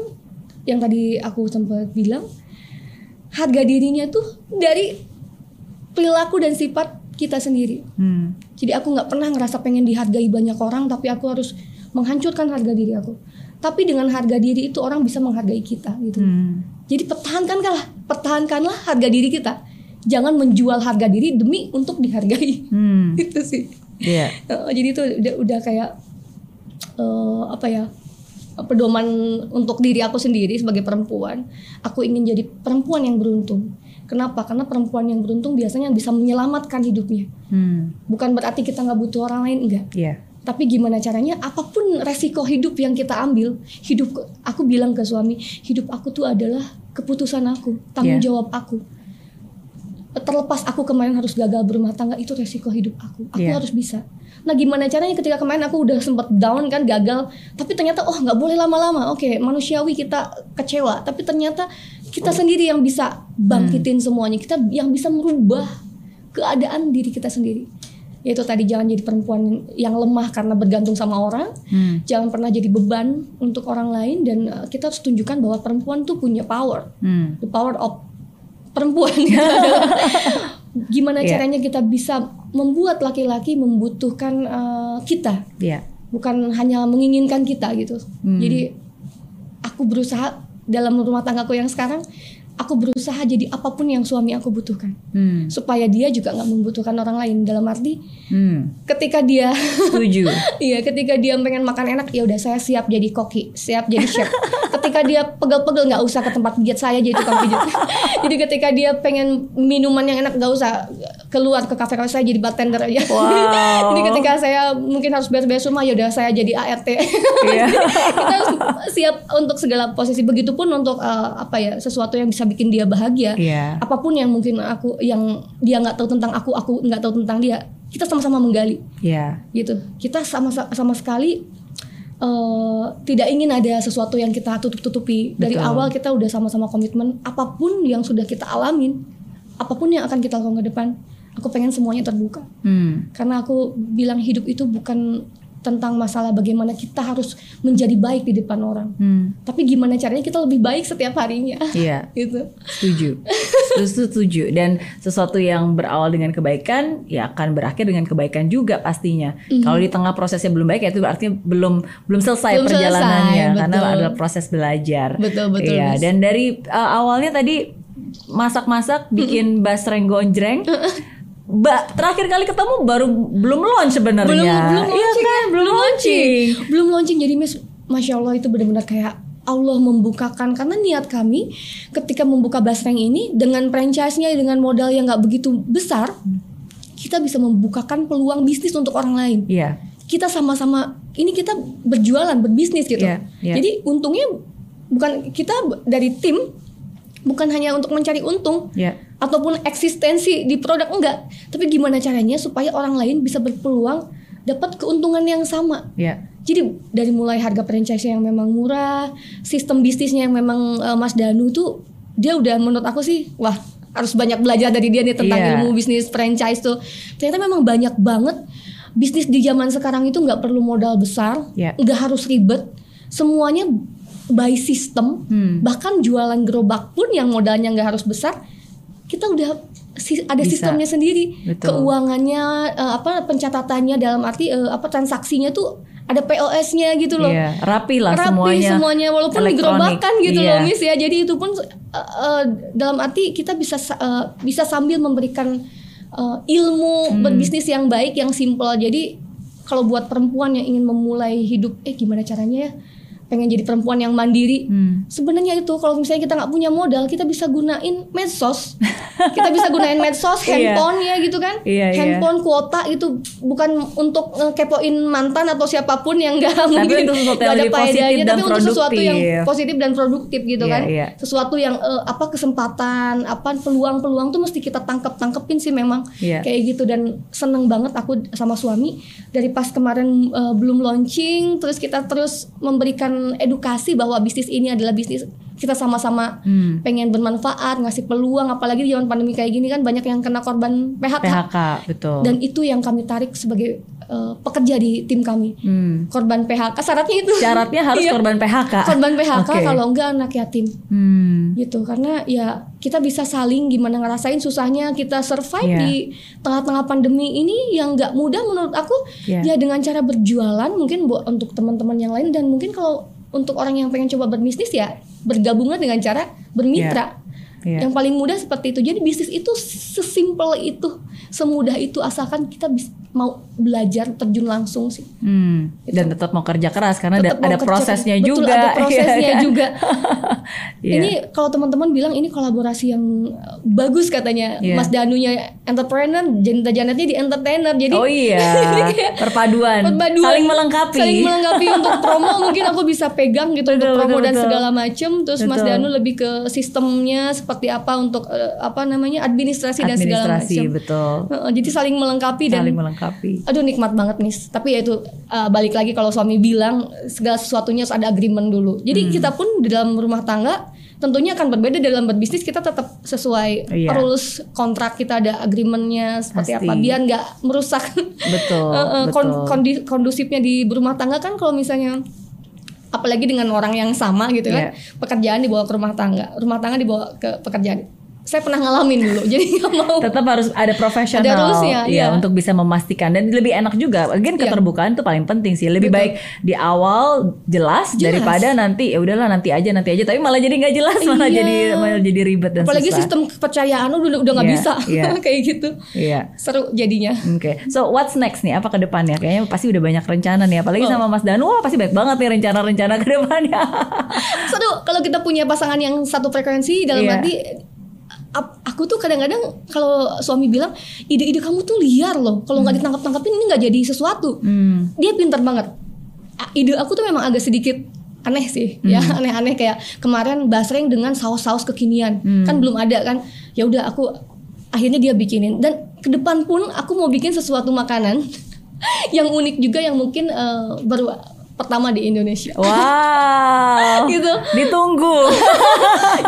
yang tadi aku sempat bilang. Harga dirinya tuh dari perilaku dan sifat kita sendiri. Hmm. Jadi aku nggak pernah ngerasa pengen dihargai banyak orang, tapi aku harus menghancurkan harga diri aku. Tapi dengan harga diri itu orang bisa menghargai kita gitu. Hmm. Jadi pertahankanlah, pertahankanlah harga diri kita. Jangan menjual harga diri demi untuk dihargai. Hmm. Itu sih. Yeah. Jadi itu udah, udah kayak uh, apa ya? Pedoman untuk diri aku sendiri sebagai perempuan. Aku ingin jadi perempuan yang beruntung. Kenapa? Karena perempuan yang beruntung biasanya bisa menyelamatkan hidupnya. hmm. Bukan berarti kita gak butuh orang lain, enggak. yeah. Tapi gimana caranya, apapun resiko hidup yang kita ambil, hidup, aku bilang ke suami, hidup aku tuh adalah keputusan aku, tanggung yeah. jawab aku. terlepas aku kemarin harus gagal berumah tangga, itu resiko hidup aku. Aku yeah. harus bisa. Nah gimana caranya ketika kemarin aku udah sempet down kan, gagal, tapi ternyata oh gak boleh lama-lama. Oke, manusiawi kita kecewa, tapi ternyata kita sendiri yang bisa bangkitin hmm. semuanya. Kita yang bisa merubah keadaan diri kita sendiri. Yaitu tadi, jangan jadi perempuan yang lemah karena bergantung sama orang. hmm. Jangan pernah jadi beban untuk orang lain. Dan kita harus tunjukkan bahwa perempuan tuh punya power. hmm. The power of perempuan. Gimana yeah. caranya kita bisa membuat laki-laki membutuhkan uh, kita, yeah. bukan hanya menginginkan kita gitu. mm. Jadi aku berusaha dalam rumah tanggaku yang sekarang, aku berusaha jadi apapun yang suami aku butuhkan, mm. supaya dia juga nggak membutuhkan orang lain. Dalam arti mm. ketika dia setuju iya ketika dia pengen makan enak, ya udah saya siap jadi koki, siap jadi chef. Ketika dia pegel-pegel, nggak usah ke tempat pijat, saya jadi tukang pijat. Jadi ketika dia pengen minuman yang enak, nggak usah keluar ke kafe-kafe, saya jadi bartender aja. Wow. Jadi ketika saya mungkin harus beres-beres rumah, ya udah saya jadi A R T. Yeah. Kita harus siap untuk segala posisi. Begitupun untuk uh, apa ya, sesuatu yang bisa bikin dia bahagia. Yeah. Apapun yang mungkin aku, yang dia nggak tahu tentang aku, aku nggak tahu tentang dia. Kita sama-sama menggali. Yeah. Gitu. Kita sama-sama sekali. Uh, tidak ingin ada sesuatu yang kita tutup-tutupi. Dari Betul. Awal kita udah sama-sama komitmen. Apapun yang sudah kita alamin, apapun yang akan kita lakukan ke depan, aku pengen semuanya terbuka. hmm. Karena aku bilang hidup itu bukan tentang masalah bagaimana kita harus menjadi baik di depan orang, hmm. tapi gimana caranya kita lebih baik setiap harinya. Iya. Gitu. Setuju. Setuju. Dan sesuatu yang berawal dengan kebaikan ya akan berakhir dengan kebaikan juga pastinya. Mm-hmm. Kalau di tengah prosesnya belum baik, ya itu artinya belum belum selesai belum perjalanannya selesai, karena adalah proses belajar. Betul betul. Iya. Dan dari uh, awalnya tadi masak-masak, bikin mm-hmm. basreng gondreng. Ba, terakhir kali ketemu baru belum launch sebenarnya. Belum belum launching, iya kan? belum, belum launching. launching. Belum launching. Jadi Mas, Masya Allah, itu benar-benar kayak Allah membukakan, karena niat kami ketika membuka basreng ini dengan franchise-nya, dengan modal yang enggak begitu besar, kita bisa membukakan peluang bisnis untuk orang lain. Iya. Yeah. Kita sama-sama ini kita berjualan, berbisnis gitu. Yeah, yeah. Jadi untungnya bukan kita dari tim, bukan hanya untuk mencari untung yeah. ataupun eksistensi di produk, enggak, tapi gimana caranya supaya orang lain bisa berpeluang dapat keuntungan yang sama. Yeah. Jadi dari mulai harga franchise yang memang murah, sistem bisnisnya yang memang uh, Mas Danu tuh, dia udah menurut aku sih, wah harus banyak belajar dari dia nih tentang yeah. ilmu bisnis franchise tuh. Ternyata memang banyak banget bisnis di zaman sekarang itu nggak perlu modal besar, yeah. nggak harus ribet, semuanya by system. hmm. Bahkan jualan gerobak pun yang modalnya nggak harus besar, kita udah ada Bisa. Sistemnya sendiri. Betul. Keuangannya, uh, apa pencatatannya, dalam arti uh, apa transaksinya tuh ada P O S-nya gitu loh. Iya, rapi lah rapi semuanya. semuanya walaupun digerobakan gitu iya. loh, Miss ya. Jadi itu pun uh, uh, dalam arti kita bisa uh, bisa sambil memberikan uh, ilmu hmm. berbisnis yang baik, yang simple. Jadi kalau buat perempuan yang ingin memulai hidup, eh gimana caranya ya? Pengen jadi perempuan yang mandiri. hmm. Sebenarnya itu, kalau misalnya kita gak punya modal, kita bisa gunain medsos. Kita bisa gunain medsos, handphone ya gitu kan. yeah, Handphone, yeah. kuota itu bukan untuk kepoin mantan atau siapapun yang gak mungkin gak ada faedahnya, tapi untuk sesuatu yang positif dan produktif gitu yeah, kan yeah. Sesuatu yang uh, apa kesempatan, apa peluang-peluang tuh mesti kita tangkep-tangkepin sih memang. yeah. Kayak gitu. Dan seneng banget aku sama suami, dari pas kemarin uh, belum launching, terus kita terus memberikan edukasi bahwa bisnis ini adalah bisnis kita sama-sama hmm. pengen bermanfaat, ngasih peluang. Apalagi di zaman pandemi kayak gini kan banyak yang kena korban P H K, P H K betul. Dan itu yang kami tarik sebagai uh, pekerja di tim kami. hmm. Korban P H K, syaratnya itu syaratnya harus iya. korban P H K, korban P H K okay. kalau enggak anak yatim. hmm. Gitu, karena ya kita bisa saling gimana ngerasain susahnya kita survive yeah. di tengah-tengah pandemi ini yang enggak mudah menurut aku. yeah. Ya dengan cara berjualan mungkin buat untuk teman-teman yang lain, dan mungkin kalau untuk orang yang pengen coba berbisnis ya bergabungan dengan cara bermitra. yeah. Yeah. Yang paling mudah seperti itu. Jadi bisnis itu sesimpel itu, semudah itu, asalkan kita mau belajar terjun langsung sih. Hmm, gitu. Dan tetap mau kerja keras karena ada, ada prosesnya keras. Juga. Betul, ada prosesnya juga. Yeah. Ini kalau teman-teman bilang ini kolaborasi yang bagus katanya. Yeah. Mas Danunya entrepreneur, Jenita Janetnya di entertainer. Jadi oh iya. Kayak perpaduan. Perpaduan. Saling melengkapi. Saling melengkapi untuk promo mungkin aku bisa pegang gitu, betul, untuk promo betul, dan betul. segala macam. Terus betul. Mas Danu lebih ke sistemnya seperti apa untuk apa namanya administrasi, administrasi dan segala macam. Administrasi betul. Jadi saling melengkapi dan saling melengkapi. Aduh nikmat banget nih. Tapi ya itu uh, balik lagi kalau suami bilang segala sesuatunya harus ada agreement dulu. Jadi hmm. kita pun di dalam rumah tangga tentunya akan berbeda. Dalam berbisnis kita tetap sesuai yeah. rules kontrak, kita ada agreementnya seperti pasti. Apa biar nggak merusak. Betul. uh, betul. Kondi- kondusifnya di rumah tangga kan kalau misalnya apalagi dengan orang yang sama gitu yeah. kan pekerjaan dibawa ke rumah tangga, rumah tangga dibawa ke pekerjaan. Saya pernah ngalamin dulu, jadi nggak mau. Tetap harus ada profesional, ada rulusnya, ya, ya untuk bisa memastikan dan lebih enak juga. Again keterbukaan ya. Itu paling penting sih. Lebih betul. Baik di awal jelas, jelas. Daripada nanti ya udahlah nanti aja nanti aja. Tapi malah jadi nggak jelas, malah iya. jadi malah jadi ribet dan apalagi susah. Sistem kepercayaan udah udah nggak yeah, bisa yeah. kayak gitu. Yeah. Seru jadinya. Oke, okay. So what's next nih? Apa ke depannya? Kayaknya pasti udah banyak rencana nih. Apalagi oh. sama Mas Danu, wah pasti banyak banget nih rencana-rencana ke depannya. Seru kalau kita punya pasangan yang satu frekuensi dalam yeah. arti. Aku tuh kadang-kadang kalau suami bilang ide-ide kamu tuh liar loh, kalau nggak hmm. ditangkap-tangkapin ini nggak jadi sesuatu. Hmm. Dia pintar banget. Ide aku tuh memang agak sedikit aneh sih, hmm. ya aneh-aneh kayak kemarin basreng dengan saus-saus kekinian, hmm. kan belum ada kan. Ya udah aku akhirnya dia bikinin dan ke depan pun aku mau bikin sesuatu makanan yang unik juga yang mungkin uh, baru pertama di Indonesia. Wow, gitu. Ditunggu.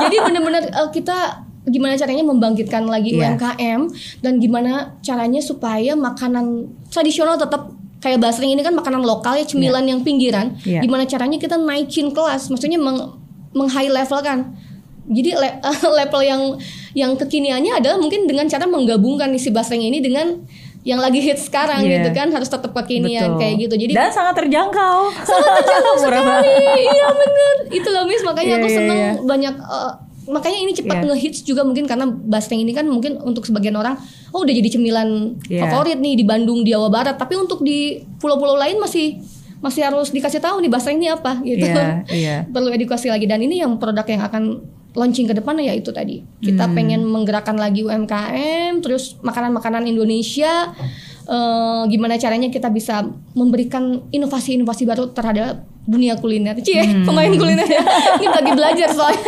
Jadi benar-benar uh, kita gimana caranya membangkitkan lagi yeah. U M K M dan gimana caranya supaya makanan tradisional tetap kayak basreng ini kan makanan lokal ya, cemilan yeah. yang pinggiran yeah. gimana caranya kita naikin kelas, maksudnya meng, meng high level kan. Jadi le, uh, level yang yang kekiniannya adalah mungkin dengan cara menggabungkan isi basreng ini dengan yang lagi hit sekarang yeah. gitu kan, harus tetap kekinian betul. Kayak gitu. Jadi dan sangat terjangkau. Sangat terjangkau sekali. Iya benar. Itulah Miss, makanya yeah, aku seneng yeah, yeah. banyak uh, makanya ini cepat yeah. ngehits juga mungkin karena basreng ini kan mungkin untuk sebagian orang oh udah jadi cemilan yeah. favorit nih di Bandung, di Jawa Barat, tapi untuk di pulau-pulau lain masih masih harus dikasih tahu nih basreng ini apa gitu. Yeah, yeah. Perlu edukasi lagi dan ini yang produk yang akan launching ke depan ya itu tadi. Kita hmm. pengen menggerakkan lagi U M K M, terus makanan-makanan Indonesia uh, gimana caranya kita bisa memberikan inovasi-inovasi baru terhadap dunia kuliner, cie hmm. pemain kuliner ya. Ini lagi belajar soalnya,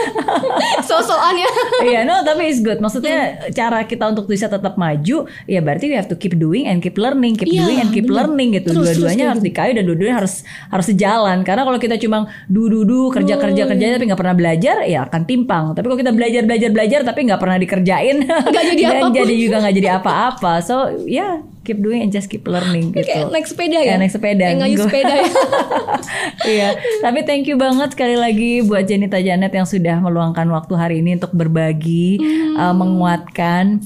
so-soannya. Iya, yeah, no, tapi it's good. Maksudnya hmm. cara kita untuk bisa tetap maju, ya berarti we have to keep doing and keep learning, keep yeah, doing and keep bener. Learning gitu. Terus, dua-duanya terus, harus dikayu dan dua-duanya harus harus sejalan. Karena kalau kita cuma du-du-du kerja kerja kerja tapi nggak pernah belajar, ya akan timpang. Tapi kalau kita belajar belajar belajar tapi nggak pernah dikerjain, nggak jadi dan apapun. Jadi juga nggak jadi apa-apa. So ya. Yeah. Keep doing and just keep learning gitu. Kayak naik sepeda ya. Kayak naik sepeda. Kayak ngayuh sepeda ya. Iya. Tapi thank you banget sekali lagi buat Jenita Janet yang sudah meluangkan waktu hari ini untuk berbagi, hmm. uh, menguatkan.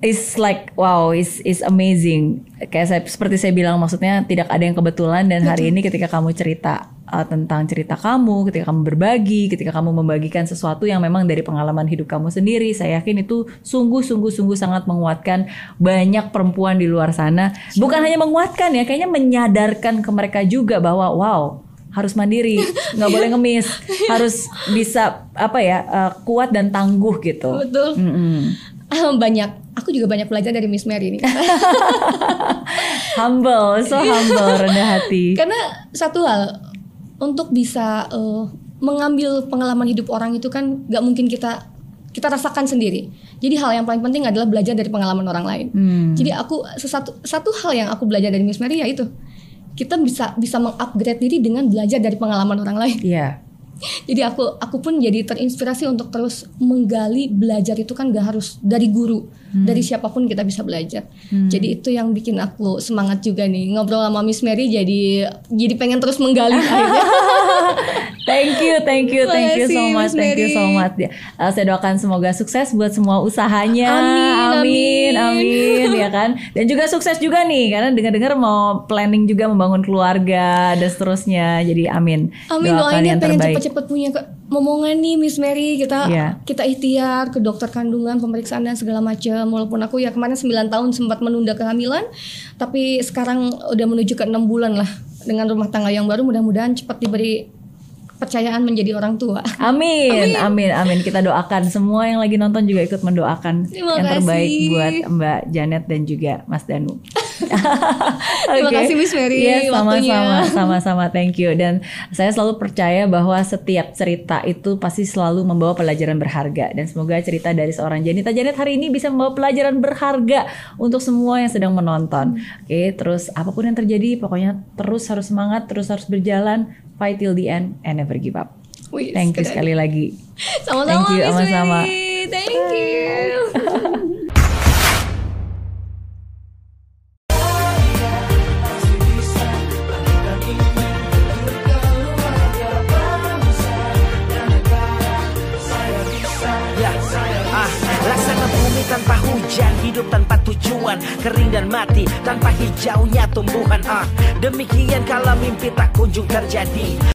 It's like wow, it's it's amazing. Kayak saya, seperti saya bilang, maksudnya tidak ada yang kebetulan dan hari ini ketika kamu cerita uh, tentang cerita kamu, ketika kamu berbagi, ketika kamu membagikan sesuatu yang memang dari pengalaman hidup kamu sendiri, saya yakin itu sungguh-sungguh-sungguh sangat menguatkan banyak perempuan di luar sana. Bukan hanya menguatkan ya, kayaknya menyadarkan ke mereka juga bahwa wow. harus mandiri, nggak boleh ngemis, harus bisa apa ya uh, kuat dan tangguh gitu. Betul. Mm-hmm. Banyak. Aku juga banyak belajar dari Miss Mary ini. Humble, so humble, rendah hati. Karena satu hal, untuk bisa uh, mengambil pengalaman hidup orang itu kan nggak mungkin kita kita rasakan sendiri. Jadi hal yang paling penting adalah belajar dari pengalaman orang lain. Hmm. Jadi aku satu satu hal yang aku belajar dari Miss Mary yaitu kita bisa bisa mengupgrade diri dengan belajar dari pengalaman orang lain. Iya. Jadi aku aku pun jadi terinspirasi untuk terus menggali, belajar itu kan gak harus dari guru, hmm. dari siapapun kita bisa belajar. Hmm. Jadi itu yang bikin aku semangat juga nih ngobrol sama Miss Mary, jadi jadi pengen terus menggali. Thank you, thank you, thank you so much, thank you so much. Uh, saya doakan semoga sukses buat semua usahanya. Amin, amin, Amin, amin, ya kan. Dan juga sukses juga nih, karena dengar-dengar mau planning juga membangun keluarga dan seterusnya. Jadi amin. Amin, doakan yang pengen terbaik. Cepet-cepet punya momongan nih Miss Mary, kita yeah. kita ikhtiar ke dokter kandungan, pemeriksaan dan segala macam. Walaupun aku ya kemarin sembilan tahun sempat menunda kehamilan, tapi sekarang udah menuju ke enam bulan lah dengan rumah tangga yang baru, mudah-mudahan cepat diberi kepercayaan menjadi orang tua. Amin, amin, amin, amin. Kita doakan semua yang lagi nonton juga ikut mendoakan terima yang terbaik kasih buat Mbak Janet dan juga Mas Danu. Terima okay. kasih Miss Mary. Yes, sama-sama, sama-sama. Thank you. Dan saya selalu percaya bahwa setiap cerita itu pasti selalu membawa pelajaran berharga. Dan semoga cerita dari seorang Jenita Janet hari ini bisa membawa pelajaran berharga untuk semua yang sedang menonton. Oke, okay, terus apapun yang terjadi, pokoknya terus harus semangat, terus harus berjalan. Fight till the end and never give up. Wih, thank you sekali lagi. Sama-sama. Thank you, sama-sama. Thank you. Tanpa hujan, hidup tanpa tujuan, kering dan mati tanpa hijaunya tumbuhan. Ah, demikian kalau mimpi tak kunjung terjadi.